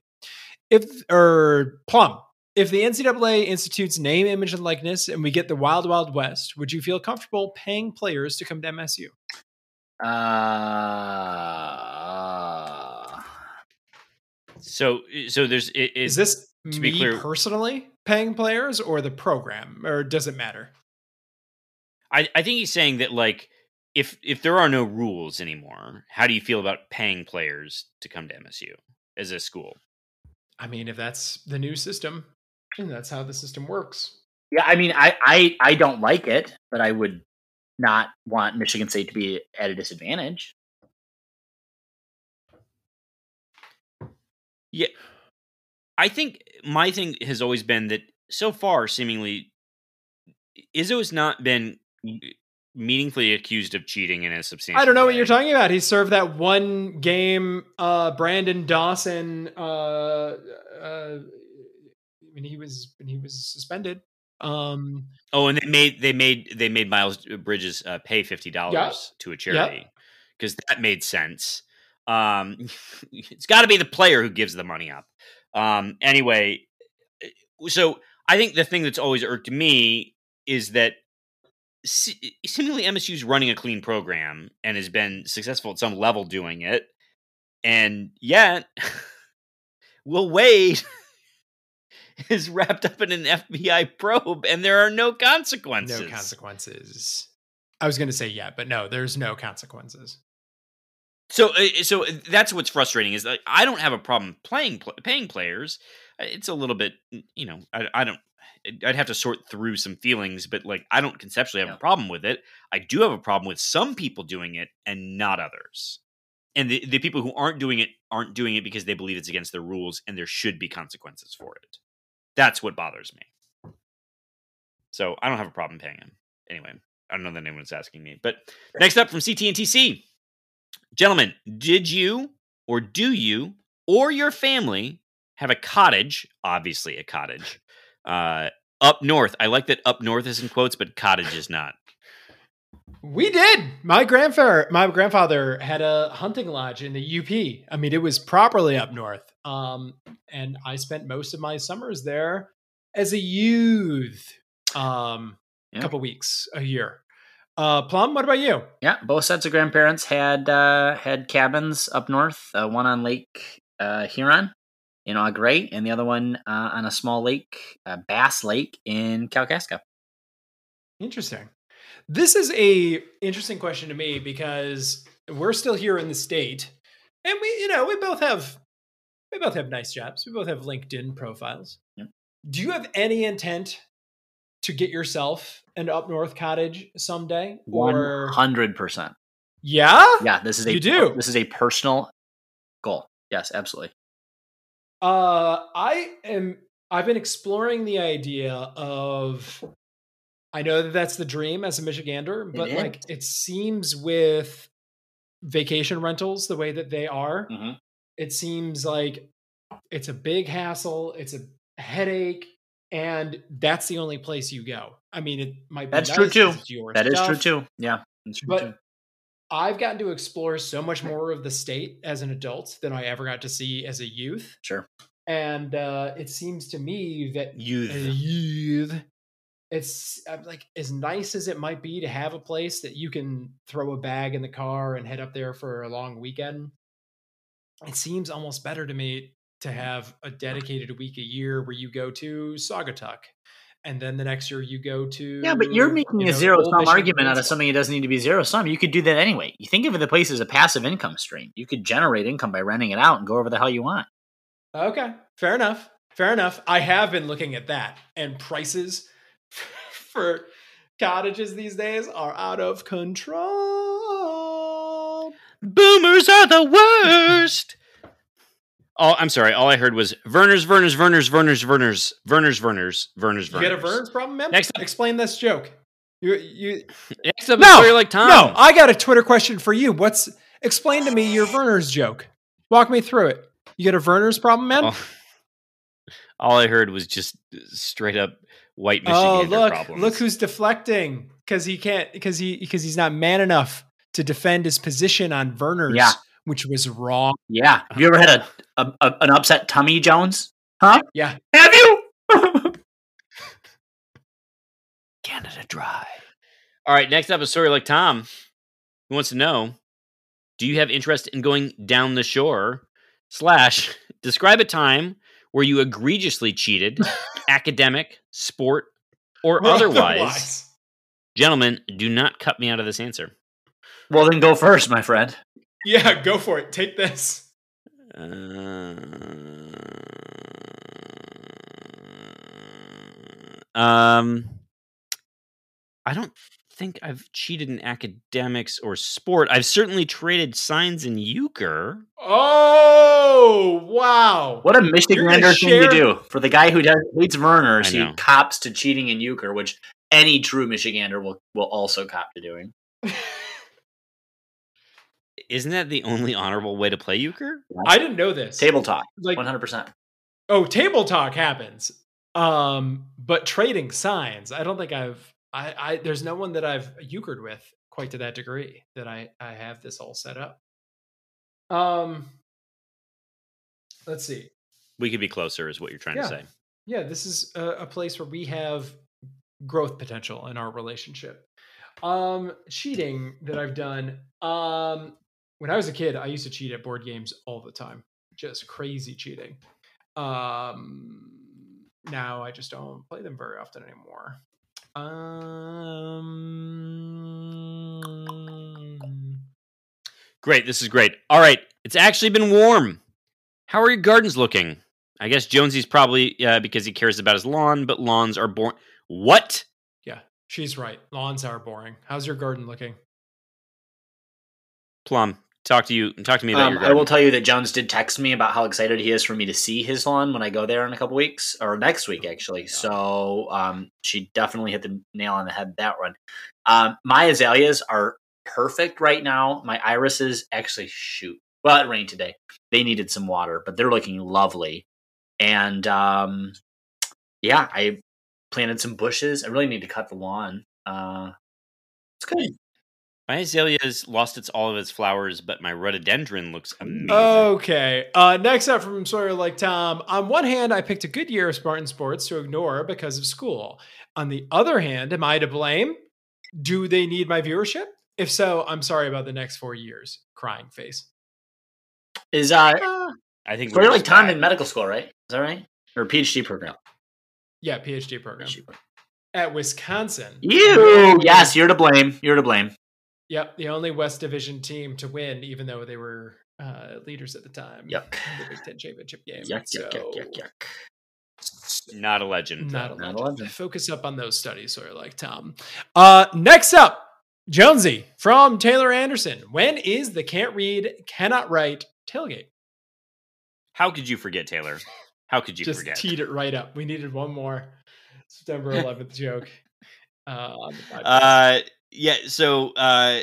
if or Plum, if the N C double A institutes name, image, and likeness, and we get the Wild Wild West, would you feel comfortable paying players to come to M S U? Uh, so, so there's, it, it, is this to be me clear, personally paying players or the program, or does it matter? I, I think he's saying that, like, if, if there are no rules anymore, how do you feel about paying players to come to M S U as a school? I mean, if that's the new system and that's how the system works. Yeah. I mean, I, I, I don't like it, but I would not want Michigan State to be at a disadvantage. Yeah. I think my thing has always been that so far, seemingly, Izzo has not been meaningfully accused of cheating in a substantial I don't know way. What you're talking about. He served that one game, uh, Brandon Dawson. Uh, uh, when he was when he was suspended. Um, oh, and they made they made they made Miles Bridges uh, pay fifty dollars yeah. to a charity because yeah. that made sense. Um, it's got to be the player who gives the money up. Um, anyway, so I think the thing that's always irked me is that seemingly M S U's running a clean program and has been successful at some level doing it. And yet Will Wade is wrapped up in an F B I probe and there are no consequences. No consequences. I was going to say, yeah, but no, there's no consequences. So, so that's what's frustrating is that I don't have a problem playing paying players. It's a little bit, you know, I, I don't. I'd have to sort through some feelings, but like I don't conceptually have yeah. a problem with it. I do have a problem with some people doing it and not others, and the, the people who aren't doing it aren't doing it because they believe it's against their rules and there should be consequences for it. That's what bothers me. So I don't have a problem paying him anyway. I don't know that anyone's asking me. But next up from C T and T C. Gentlemen, did you or do you or your family have a cottage, obviously a cottage, uh, up north? I like that up north is in quotes, but cottage is not. We did. My grandfather, my grandfather had a hunting lodge in the U P. I mean, it was properly up north. Um, and I spent most of my summers there as a youth, um, yeah. a couple weeks a year. Uh, Plum, what about you? Yeah, both sets of grandparents had uh, had cabins up north. Uh, one on Lake uh, Huron in Auray, and the other one uh, on a small lake, uh, Bass Lake in Kalkaska. Interesting. This is a interesting question to me because we're still here in the state, and we, you know, we both have we both have nice jobs. We both have LinkedIn profiles. Yep. Do you have any intent to get yourself an up north cottage someday? One hundred percent. Yeah, yeah. This is a you do. This is a personal goal. Yes, absolutely. Uh, I am. I've been exploring the idea of. I know that that's the dream as a Michigander, but it like it seems with vacation rentals the way that they are, mm-hmm. it seems like it's a big hassle. It's a headache. And that's the only place you go. I mean, it might be that's nice true too. That stuff, is true too. Yeah, that's true but too. I've gotten to explore so much more of the state as an adult than I ever got to see as a youth. Sure. And uh, it seems to me that youth, as a youth, it's I'm like as nice as it might be to have a place that you can throw a bag in the car and head up there for a long weekend. It seems almost better to me to have a dedicated week a year where you go to Saugatuck and then the next year you go to. Yeah, but you're making you know, a zero sum argument out of something that doesn't need to be zero sum. You could do that anyway. You think of the place as a passive income stream. You could generate income by renting it out and go wherever the hell you want. Okay. Fair enough. Fair enough. I have been looking at that, and prices for cottages these days are out of control. Boomers are the worst. All, I'm sorry. All I heard was Vernors, Vernors, Vernors, Vernors, Vernors, Vernors, Vernors, Vernors, Vernors. You get a Vernors problem, man? Next up, explain this joke. You, you. Next up, no, like Tom. No, I got a Twitter question for you. What's explain to me your Vernors joke? Walk me through it. You get a Vernors problem, man? Oh. All I heard was just straight up white Michigander oh, look, problems. Look who's deflecting because he can't because he because he's not man enough to defend his position on Vernors, yeah. which was wrong. Yeah. Have you ever had a, a, a an upset tummy, Jones? Huh? Yeah. Have you? Canada Dry. All right. Next up is Story Like Tom, who wants to know: do you have interest in going down the shore? Slash, describe a time where you egregiously cheated, academic, sport, or well, otherwise. otherwise. Gentlemen, do not cut me out of this answer. Well, then go first, my friend. Yeah, go for it. Take this. Uh, um, I don't think I've cheated in academics or sport. I've certainly traded signs in Euchre. Oh, wow. What a Michigander thing to do. For the guy who does, hates Vernors, he cops to cheating in Euchre, which any true Michigander will, will also cop to doing. Isn't that the only honorable way to play Euchre? I didn't know this. Table talk, like one hundred percent. Oh, table talk happens. Um, but trading signs, I don't think I've... I, I there's no one that I've Euchred with quite to that degree that I, I have this all set up. Um, let's see. We could be closer is what you're trying yeah. to say. Yeah, this is a, a place where we have growth potential in our relationship. Um, cheating that I've done. Um, when I was a kid, I used to cheat at board games all the time. Just crazy cheating. Um, now I just don't play them very often anymore. Um. Great. This is great. All right. It's actually been warm. How are your gardens looking? I guess Jonesy's probably uh, because he cares about his lawn, but lawns are boring. What? Yeah, she's right. Lawns are boring. How's your garden looking? Plum, talk to you. Talk to me about um, your garden. I will tell you that Jones did text me about how excited he is for me to see his lawn when I go there in a couple weeks, or next week, actually. Oh, so um, she definitely hit the nail on the head that one. Um, my azaleas are perfect right now. My irises actually shoot. Well, it rained today. They needed some water, but they're looking lovely. And um, yeah, I planted some bushes. I really need to cut the lawn. Uh, it's good. My azalea's lost its all of its flowers, but my rhododendron looks amazing. Okay. Uh, next up from Sawyer Like Tom. On one hand, I picked a good year of Spartan sports to ignore because of school. On the other hand, am I to blame? Do they need my viewership? If so, I'm sorry about the next four years. Crying face. Is uh, uh I think Sawyer Like Tom in medical school, right? Is that right? Or PhD program? Yeah, PhD program. PhD program. At Wisconsin. Ew. Yes, you're to blame. You're to blame. Yep, the only West Division team to win, even though they were uh, leaders at the time. Yep, the Big Ten championship game. Yuck, so, yuck, yuck, yuck, yuck. Not a legend. Not a not legend. legend. Focus up on those studies, or like Tom. Uh, next up, Jonesy from Taylor Anderson. When is the can't read, cannot write tailgate? How could you forget, Taylor? How could you Just forget? Just teed it right up. We needed one more September eleventh joke. Uh, on the podcast. Uh, Yeah, so uh,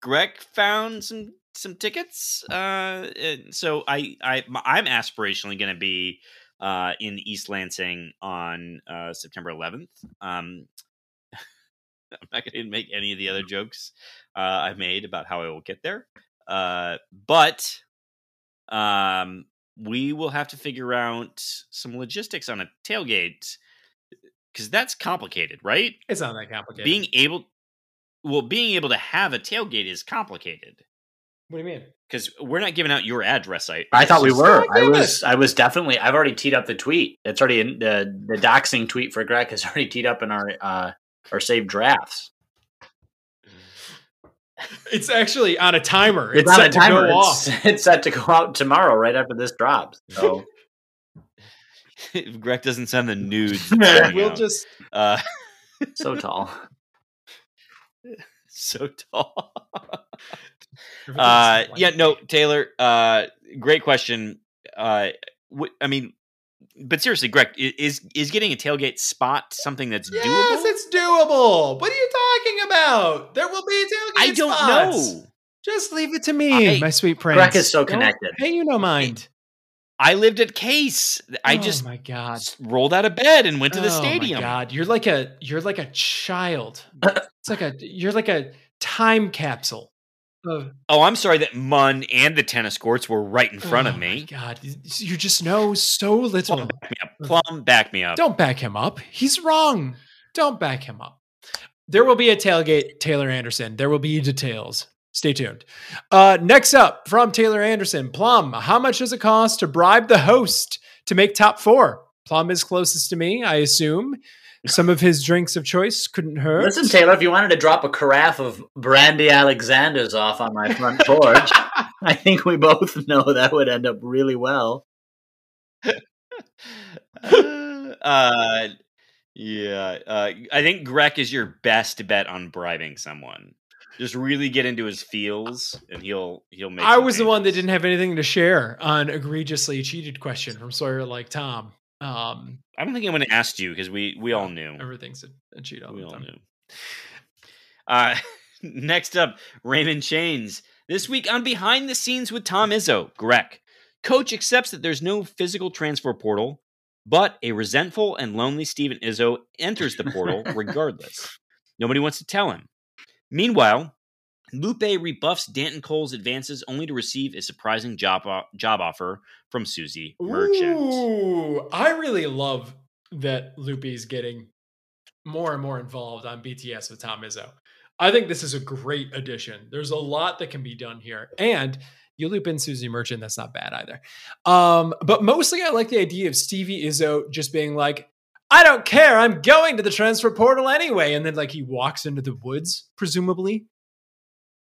Greg found some some tickets. Uh, so I I I'm aspirationally going to be uh, in East Lansing on uh, September eleventh. Um, I'm not going to make any of the other jokes uh, I made about how I will get there, uh, but um, we will have to figure out some logistics on a tailgate because that's complicated, right? It's not that complicated. Being able Well, being able to have a tailgate is complicated. What do you mean? Because we're not giving out your address. I, I thought we were. I was. I was definitely. I've already teed up the tweet. It's already in the the doxing tweet for Greg has already teed up in our uh, our saved drafts. It's actually on a timer. It's, it's on a timer. It's, it's set to go out tomorrow, right after this drops. So if Greg doesn't send the nudes, we'll out. just uh... so tall. So tall. uh yeah no Taylor, uh great question. uh, w- I mean, but seriously, Greg, is is getting a tailgate spot something that's yes, doable? Yes, it's doable. What are you talking about? There will be a tailgate spot. I don't spots. know. Just leave it to me, I, my sweet prince. Greg is so connected. Don't pay you no mind. It, I lived at Case. I oh just my God. rolled out of bed and went to the oh stadium. My God, you're like a you're like a child. It's like a you're like a time capsule. Of, oh, I'm sorry that Munn and the tennis courts were right in front oh of me. My God, you just know so little. Plum back, me up. Plum, back me up. Don't back him up. He's wrong. Don't back him up. There will be a tailgate, Taylor Anderson. There will be details. Stay tuned. Uh, next up from Taylor Anderson, Plum, how much does it cost to bribe the host to make top four? Plum is closest to me, I assume. Some of his drinks of choice couldn't hurt. Listen, Taylor, if you wanted to drop a carafe of Brandy Alexander's off on my front porch, I think we both know that would end up really well. uh, yeah, uh, I think Greg is your best bet on bribing someone. Just really get into his feels, and he'll he'll make. I was the one that didn't have anything to share on egregiously cheated question from Sawyer like Tom. Um, I don't think anyone asked you because we we all knew everything's a, a cheat. All we the all time. knew. Uh, next up, Raymond Chains. This week on Behind the Scenes with Tom Izzo, Greg, coach accepts that there's no physical transfer portal, but a resentful and lonely Stephen Izzo enters the portal regardless. Nobody wants to tell him. Meanwhile, Lupe rebuffs Danton Cole's advances only to receive a surprising job o- job offer from Susie Merchant. Ooh, I really love that Lupe's getting more and more involved on B T S with Tom Izzo. I think this is a great addition. There's a lot that can be done here. And you loop in Susie Merchant, that's not bad either. Um, but mostly I like the idea of Stevie Izzo just being like, I don't care. I'm going to the transfer portal anyway. And then like he walks into the woods, presumably.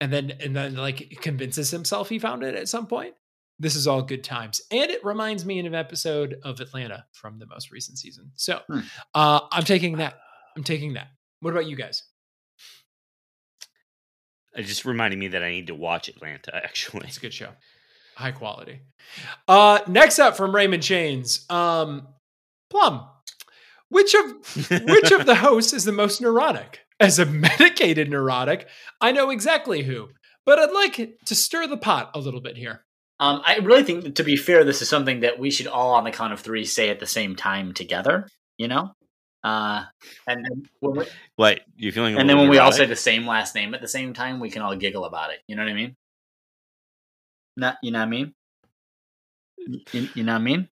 And then, and then like convinces himself he found it at some point. This is all good times. And it reminds me of an episode of Atlanta from the most recent season. So hmm. uh, I'm taking that. I'm taking that. What about you guys? It just reminded me that I need to watch Atlanta. Actually, it's a good show. High quality. Uh, next up from Raymond Chains, um, Plum. Which of which of the hosts is the most neurotic? As a medicated neurotic, I know exactly who, but I'd like to stir the pot a little bit here. Um, I really think, to be fair, this is something that we should all, on the count of three, say at the same time together. You know, uh, and then when we, what you feeling? And then when neurotic? we all say the same last name at the same time, we can all giggle about it. You know what I mean? Not you know what I mean? You, you know what I mean?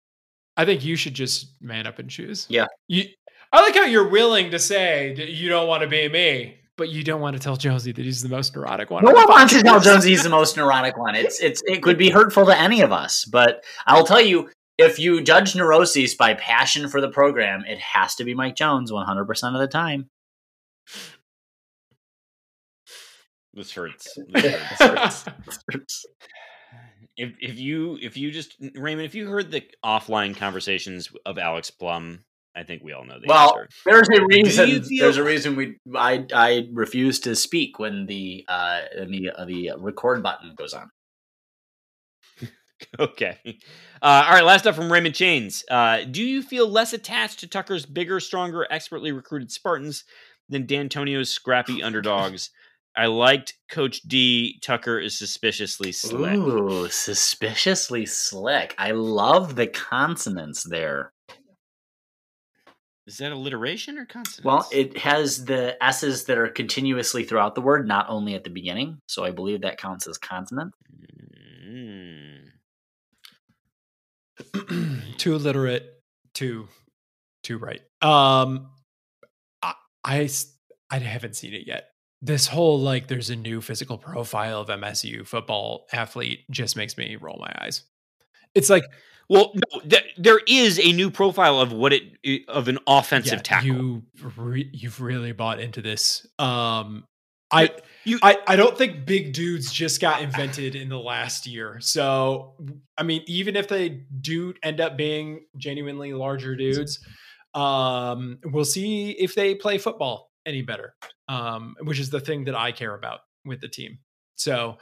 I think you should just man up and choose. Yeah. You, I like how you're willing to say that you don't want to be me, but you don't want to tell Jonesy that he's the most neurotic one. No one wants to tell Jonesy he's the most neurotic one. It's it's It could be hurtful to any of us, but I'll tell you, if you judge neuroses by passion for the program, it has to be Mike Jones one hundred percent of the time. This hurts. This hurts. This hurts. This hurts. If if you if you just Raymond, if you heard the offline conversations of Alex Plum, I think we all know the well, answer. Well, there's a reason. Feel- there's a reason we I I refuse to speak when the uh the uh, the record button goes on. Okay. Uh, all right. Last up from Raymond Chains. Uh, do you feel less attached to Tucker's bigger, stronger, expertly recruited Spartans than D'Antonio's scrappy underdogs? I liked Coach D. Tucker is suspiciously slick. Ooh, suspiciously slick. I love the consonants there. Is that alliteration or consonants? Well, it has the S's that are continuously throughout the word, not only at the beginning. So I believe that counts as consonant. Mm. Too literate, too, too right. Um, I, I, I haven't seen it yet. This whole, like, there's a new physical profile of M S U football athlete just makes me roll my eyes. It's like, well, no, th- there is a new profile of what it, of an offensive yeah, tackle. You re- you've really bought into this. Um, I, you, I, I don't think big dudes just got invented in the last year. So, I mean, even if they do end up being genuinely larger dudes, um, we'll see if they play football any better, um, which is the thing that I care about with the team. So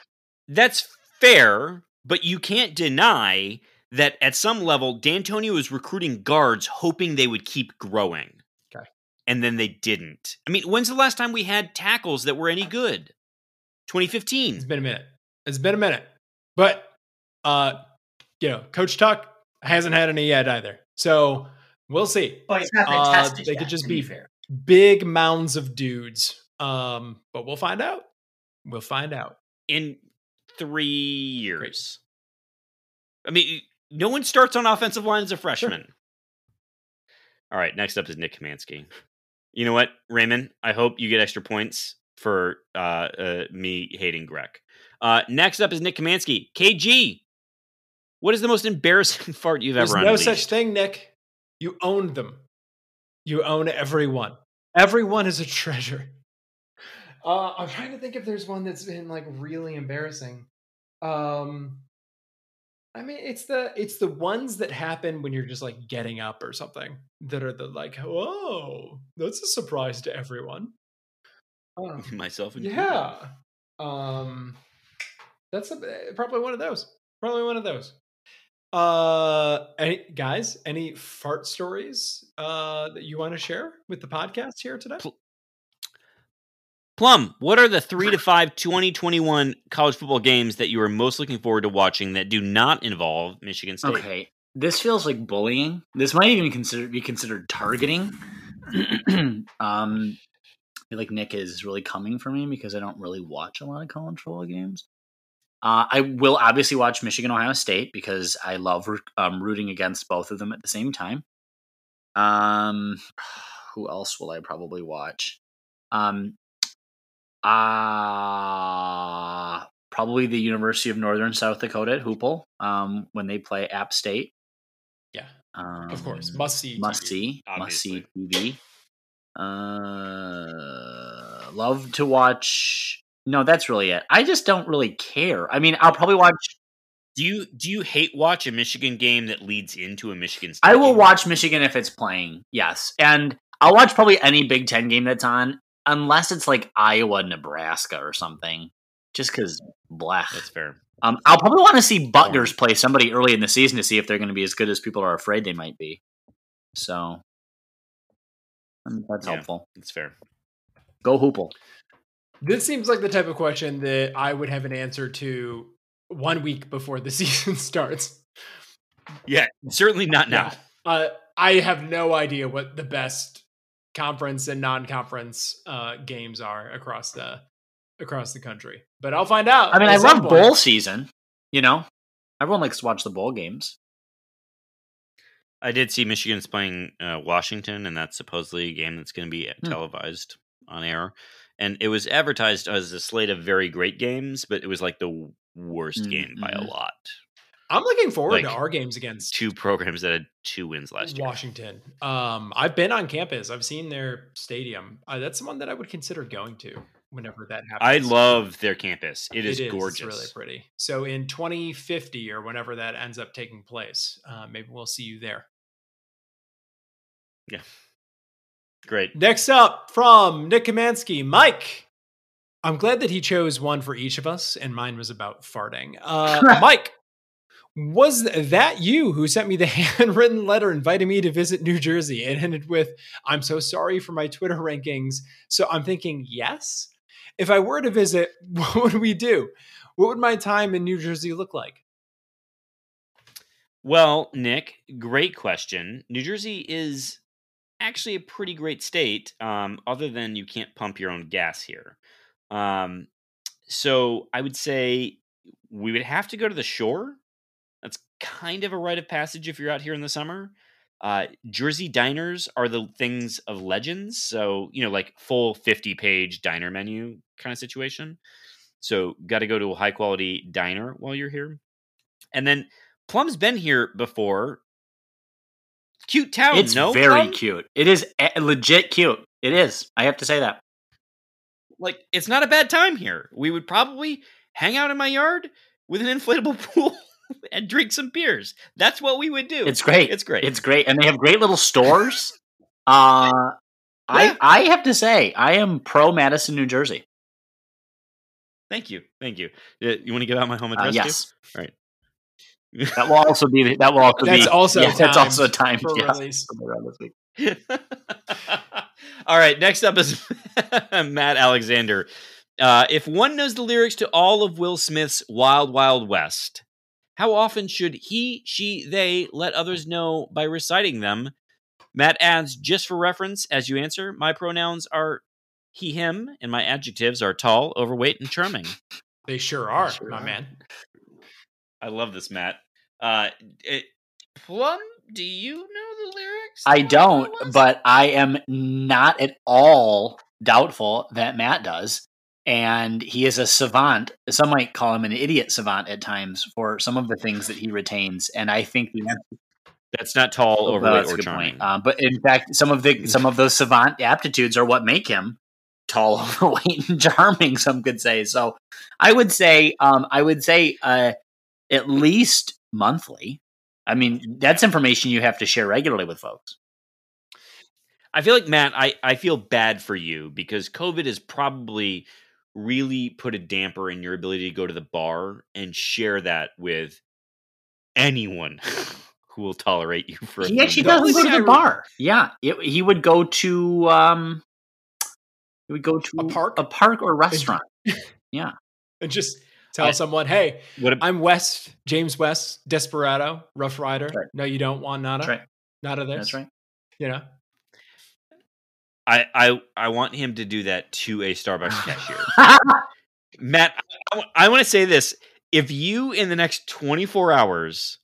that's fair, but you can't deny that at some level, D'Antonio was recruiting guards hoping they would keep growing. Okay. And then they didn't. I mean, when's the last time we had tackles that were any good? twenty fifteen. It's been a minute. It's been a minute. But, uh, you know, Coach Tuck hasn't had any yet either. So we'll see. Well, it's not fantastic. Uh, they yet, could just be, be fair. Big mounds of dudes. Um, but we'll find out. We'll find out. In three years. Great. I mean, no one starts on offensive line as a freshman. Sure. All right, next up is Nick Kamansky. You know what, Raymond? I hope you get extra points for uh, uh, me hating Greg. Uh, next up is Nick Kamansky. K G, what is the most embarrassing fart you've There's ever unleashed? There's no such thing, Nick. You owned them. You own everyone. Everyone is a treasure. Uh, I'm trying to think if there's one that's been like really embarrassing. Um, I mean, it's the it's the ones that happen when you're just like getting up or something that are the like, whoa, that's a surprise to everyone. Um, Myself and yeah, um, that's a, probably one of those. Probably one of those. Uh, any, guys, any fart stories uh, that you want to share with the podcast here today? Pl- Plum, what are the three to five twenty twenty-one college football games that you are most looking forward to watching that do not involve Michigan State? Okay, this feels like bullying. This might even consider, be considered targeting. um, I feel like Nick is really coming for me because I don't really watch a lot of college football games. Uh, I will obviously watch Michigan, Ohio State because I love um, rooting against both of them at the same time. Um, who else will I probably watch? Um, Uh, probably the University of Northern South Dakota at Hoople um, when they play App State. Yeah, um, of course. Must see. Must see. Must see T V. Uh, love to watch. No, that's really it. I just don't really care. I mean, I'll probably watch. Do you do you hate watch a Michigan game that leads into a Michigan State? I will game? watch Michigan if it's playing. Yes. And I'll watch probably any Big Ten game that's on. Unless it's like Iowa, Nebraska or something, just because blah. That's fair. Um, I'll probably want to see Butgers play somebody early in the season to see if they're going to be as good as people are afraid they might be. So that's yeah, helpful. That's fair. Go Hoople. This seems like the type of question that I would have an answer to one week before the season starts. Yeah, certainly not now. Yeah. Uh, I have no idea what the best conference and non-conference uh, games are across the across the country, but I'll find out. I mean, I love point. bowl season. You know, everyone likes to watch the bowl games. I did see Michigan's playing uh, Washington, and that's supposedly a game that's going to be hmm. televised on air. And it was advertised as a slate of very great games, but it was like the worst mm-hmm. game by a lot. I'm looking forward like to our games against two programs that had two wins last year. Washington. Um, I've been on campus. I've seen their stadium. Uh, that's one that I would consider going to whenever that happens. I love their campus. It, it is, is gorgeous. It's really pretty. So in twenty fifty or whenever that ends up taking place, uh, maybe we'll see you there. Yeah. Great. Next up from Nick Kamansky, Mike. I'm glad that he chose one for each of us, and mine was about farting. Uh, Mike. Was that you who sent me the handwritten letter inviting me to visit New Jersey? It ended with, I'm so sorry for my Twitter rankings. So I'm thinking, yes, if I were to visit, what would we do? What would my time in New Jersey look like? Well, Nick, great question. New Jersey is actually a pretty great state, um, other than you can't pump your own gas here. Um, so I would say we would have to go to the shore. That's kind of a rite of passage if you're out here in the summer. Uh, Jersey diners are the things of legends. So, you know, like full fifty-page diner menu kind of situation. So got to go to a high-quality diner while you're here. And then Plum's been here before. Cute town, it's no? It's very Plum? Cute. It is legit cute. It is. I have to say that. Like, it's not a bad time here. We would probably hang out in my yard with an inflatable pool. And drink some beers. That's what we would do. It's great. It's great. It's great. And they have great little stores. Uh, yeah. I I have to say, I am pro Madison, New Jersey. Thank you. Thank you. You want to give out my home address? Uh, yes. Too? All right. That will also be. That will also that's be. Also yeah, that's also time. For yeah. release. All right. Next up is Matt Alexander. Uh, if one knows the lyrics to all of Will Smith's Wild Wild West, how often should he, she, they let others know by reciting them? Matt adds, just for reference, as you answer, my pronouns are he, him, and my adjectives are tall, overweight, and charming. They sure are, they sure my are. man. I love this, Matt. Uh, it, Plum, do you know the lyrics? I don't, but I am not at all doubtful that Matt does. And he is a savant. Some might call him an idiot savant at times for some of the things that he retains. And I think the answer, that's not tall, overweight, or charming. Uh, but in fact, some of the some of those savant aptitudes are what make him tall, overweight, and charming. Some could say. So I would say um, I would say uh, at least monthly. I mean, that's information you have to share regularly with folks. I feel like Matt. I, I feel bad for you because COVID is probably really put a damper in your ability to go to the bar and share that with anyone who will tolerate you for a He actually doesn't go to the bar. Yeah. It, he would go to um he would go to a park, a park or restaurant. Yeah. And just tell I, someone, hey, what a, I'm West, James West, Desperado, Rough Rider. Right. No, you don't want nada. Right. Nada this. That's right. You know? I, I I want him to do that to a Starbucks cashier. Matt, I, I want to say this. If you, in the next twenty-four hours,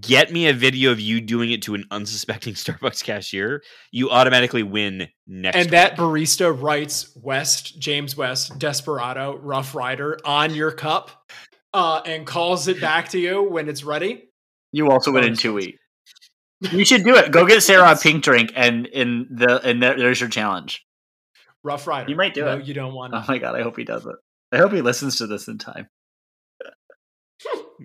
get me a video of you doing it to an unsuspecting Starbucks cashier, you automatically win next And week. That barista writes West, James West, Desperado, Rough Rider on your cup uh, and calls it back to you when it's ready. You also win in two weeks. You should do it. Go get Sarah a pink drink, and in the and there's your challenge. Rough Rider. You might do no, it. You don't want. To. Oh my god! I hope he does it. I hope he listens to this in time.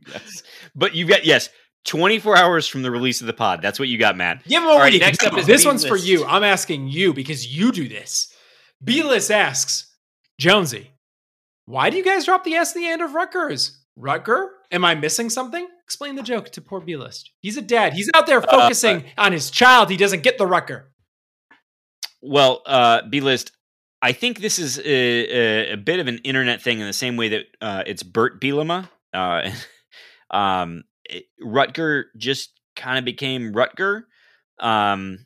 Yes, but you got yes. twenty-four hours from the release of the pod. That's what you got, Matt. Give him a right, next up is this one's for you. I'm asking you because you do this. B-List asks Jonesy, why do you guys drop the S at the end of Rutgers? Rutger? Am I missing something? Explain the joke to poor B-List. He's a dad. He's out there focusing uh, uh, on his child. He doesn't get the Rutger. Well, uh, B-List, I think this is a, a, a bit of an internet thing in the same way that uh, it's Bert Bielema. Uh, um, it, Rutger just kind of became Rutger. Um,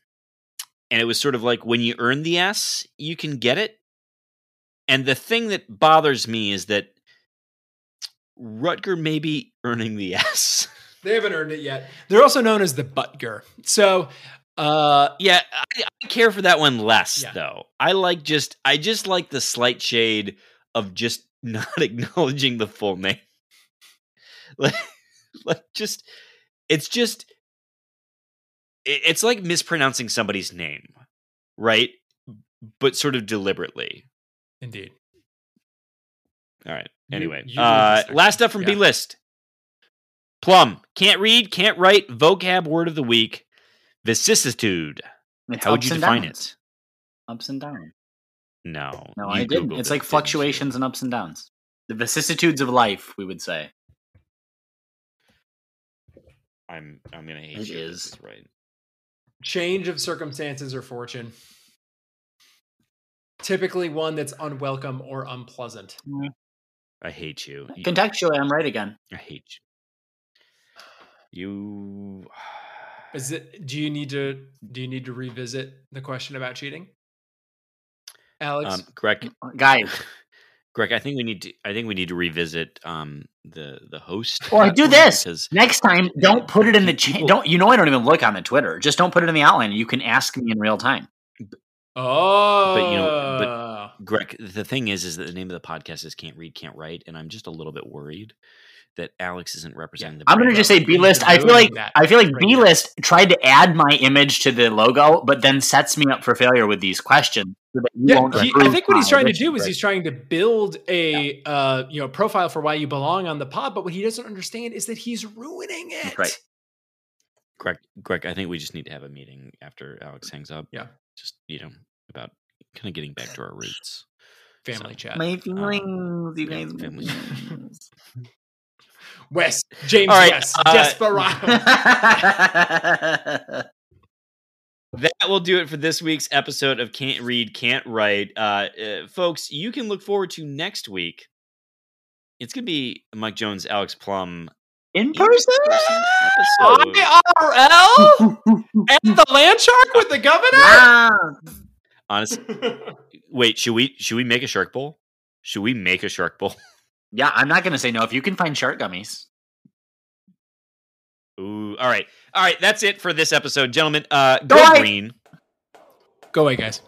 and it was sort of like when you earn the S, you can get it. And the thing that bothers me is that Rutger may be earning the S. They haven't earned it yet. They're also known as the Butger. So, uh, yeah, I, I care for that one less yeah. though. I like just, I just like the slight shade of just not acknowledging the full name. Like, like just, it's just, it, it's like mispronouncing somebody's name, right? But sort of deliberately. Indeed. All right. Anyway, you, you uh, last up from yeah. B List. Plum can't read, can't write. Vocab word of the week: vicissitude. It's How would you define downs. it? Ups and downs. No, no, I didn't. Googled it's it, like fluctuations it. and ups and downs. The vicissitudes of life, we would say. I'm, I'm gonna hate it you. It is right. Change of circumstances or fortune. Typically, one that's unwelcome or unpleasant. Mm. I hate you. you. Contextually, I'm right again. I hate you. You. Is it? Do you need to? Do you need to revisit the question about cheating, Alex? Um, Greg, guys, Greg, I think we need to. I think we need to revisit um, the the host. Or do this next time. Don't put it in the cha- don't. You know, I don't even look on the Twitter. Just don't put it in the outline. You can ask me in real time. Oh, but you know, but Greg, the thing is, is that the name of the podcast is Can't Read, Can't Write, and I'm just a little bit worried that Alex isn't representing yeah. the. I'm going to just say B List. I feel like I feel like B List tried to add my image to the logo, but then sets me up for failure with these questions. So that you yeah, won't he, I think what he's trying to do is he's trying to build a yeah. uh, you know profile for why you belong on the pod, but what he doesn't understand is that he's ruining it. Right, Greg. Greg, I think we just need to have a meeting after Alex hangs up. Yeah. Just, you know, about kind of getting back to our roots. Family so, chat. My feelings, um, you guys. Family. West. James right, West. Uh, Desperado. That will do it for this week's episode of Can't Read, Can't Write. Uh, uh, folks, you can look forward to next week. It's going to be Mike Jones, Alex Plum. In person? I R L? At the Landshark with the governor? Yeah. Honestly. Wait, should we should we make a shark bowl? Should we make a shark bowl? Yeah, I'm not going to say no. If you can find shark gummies. Ooh, all right. All right, that's it for this episode. Gentlemen, uh, go green. Go away, guys.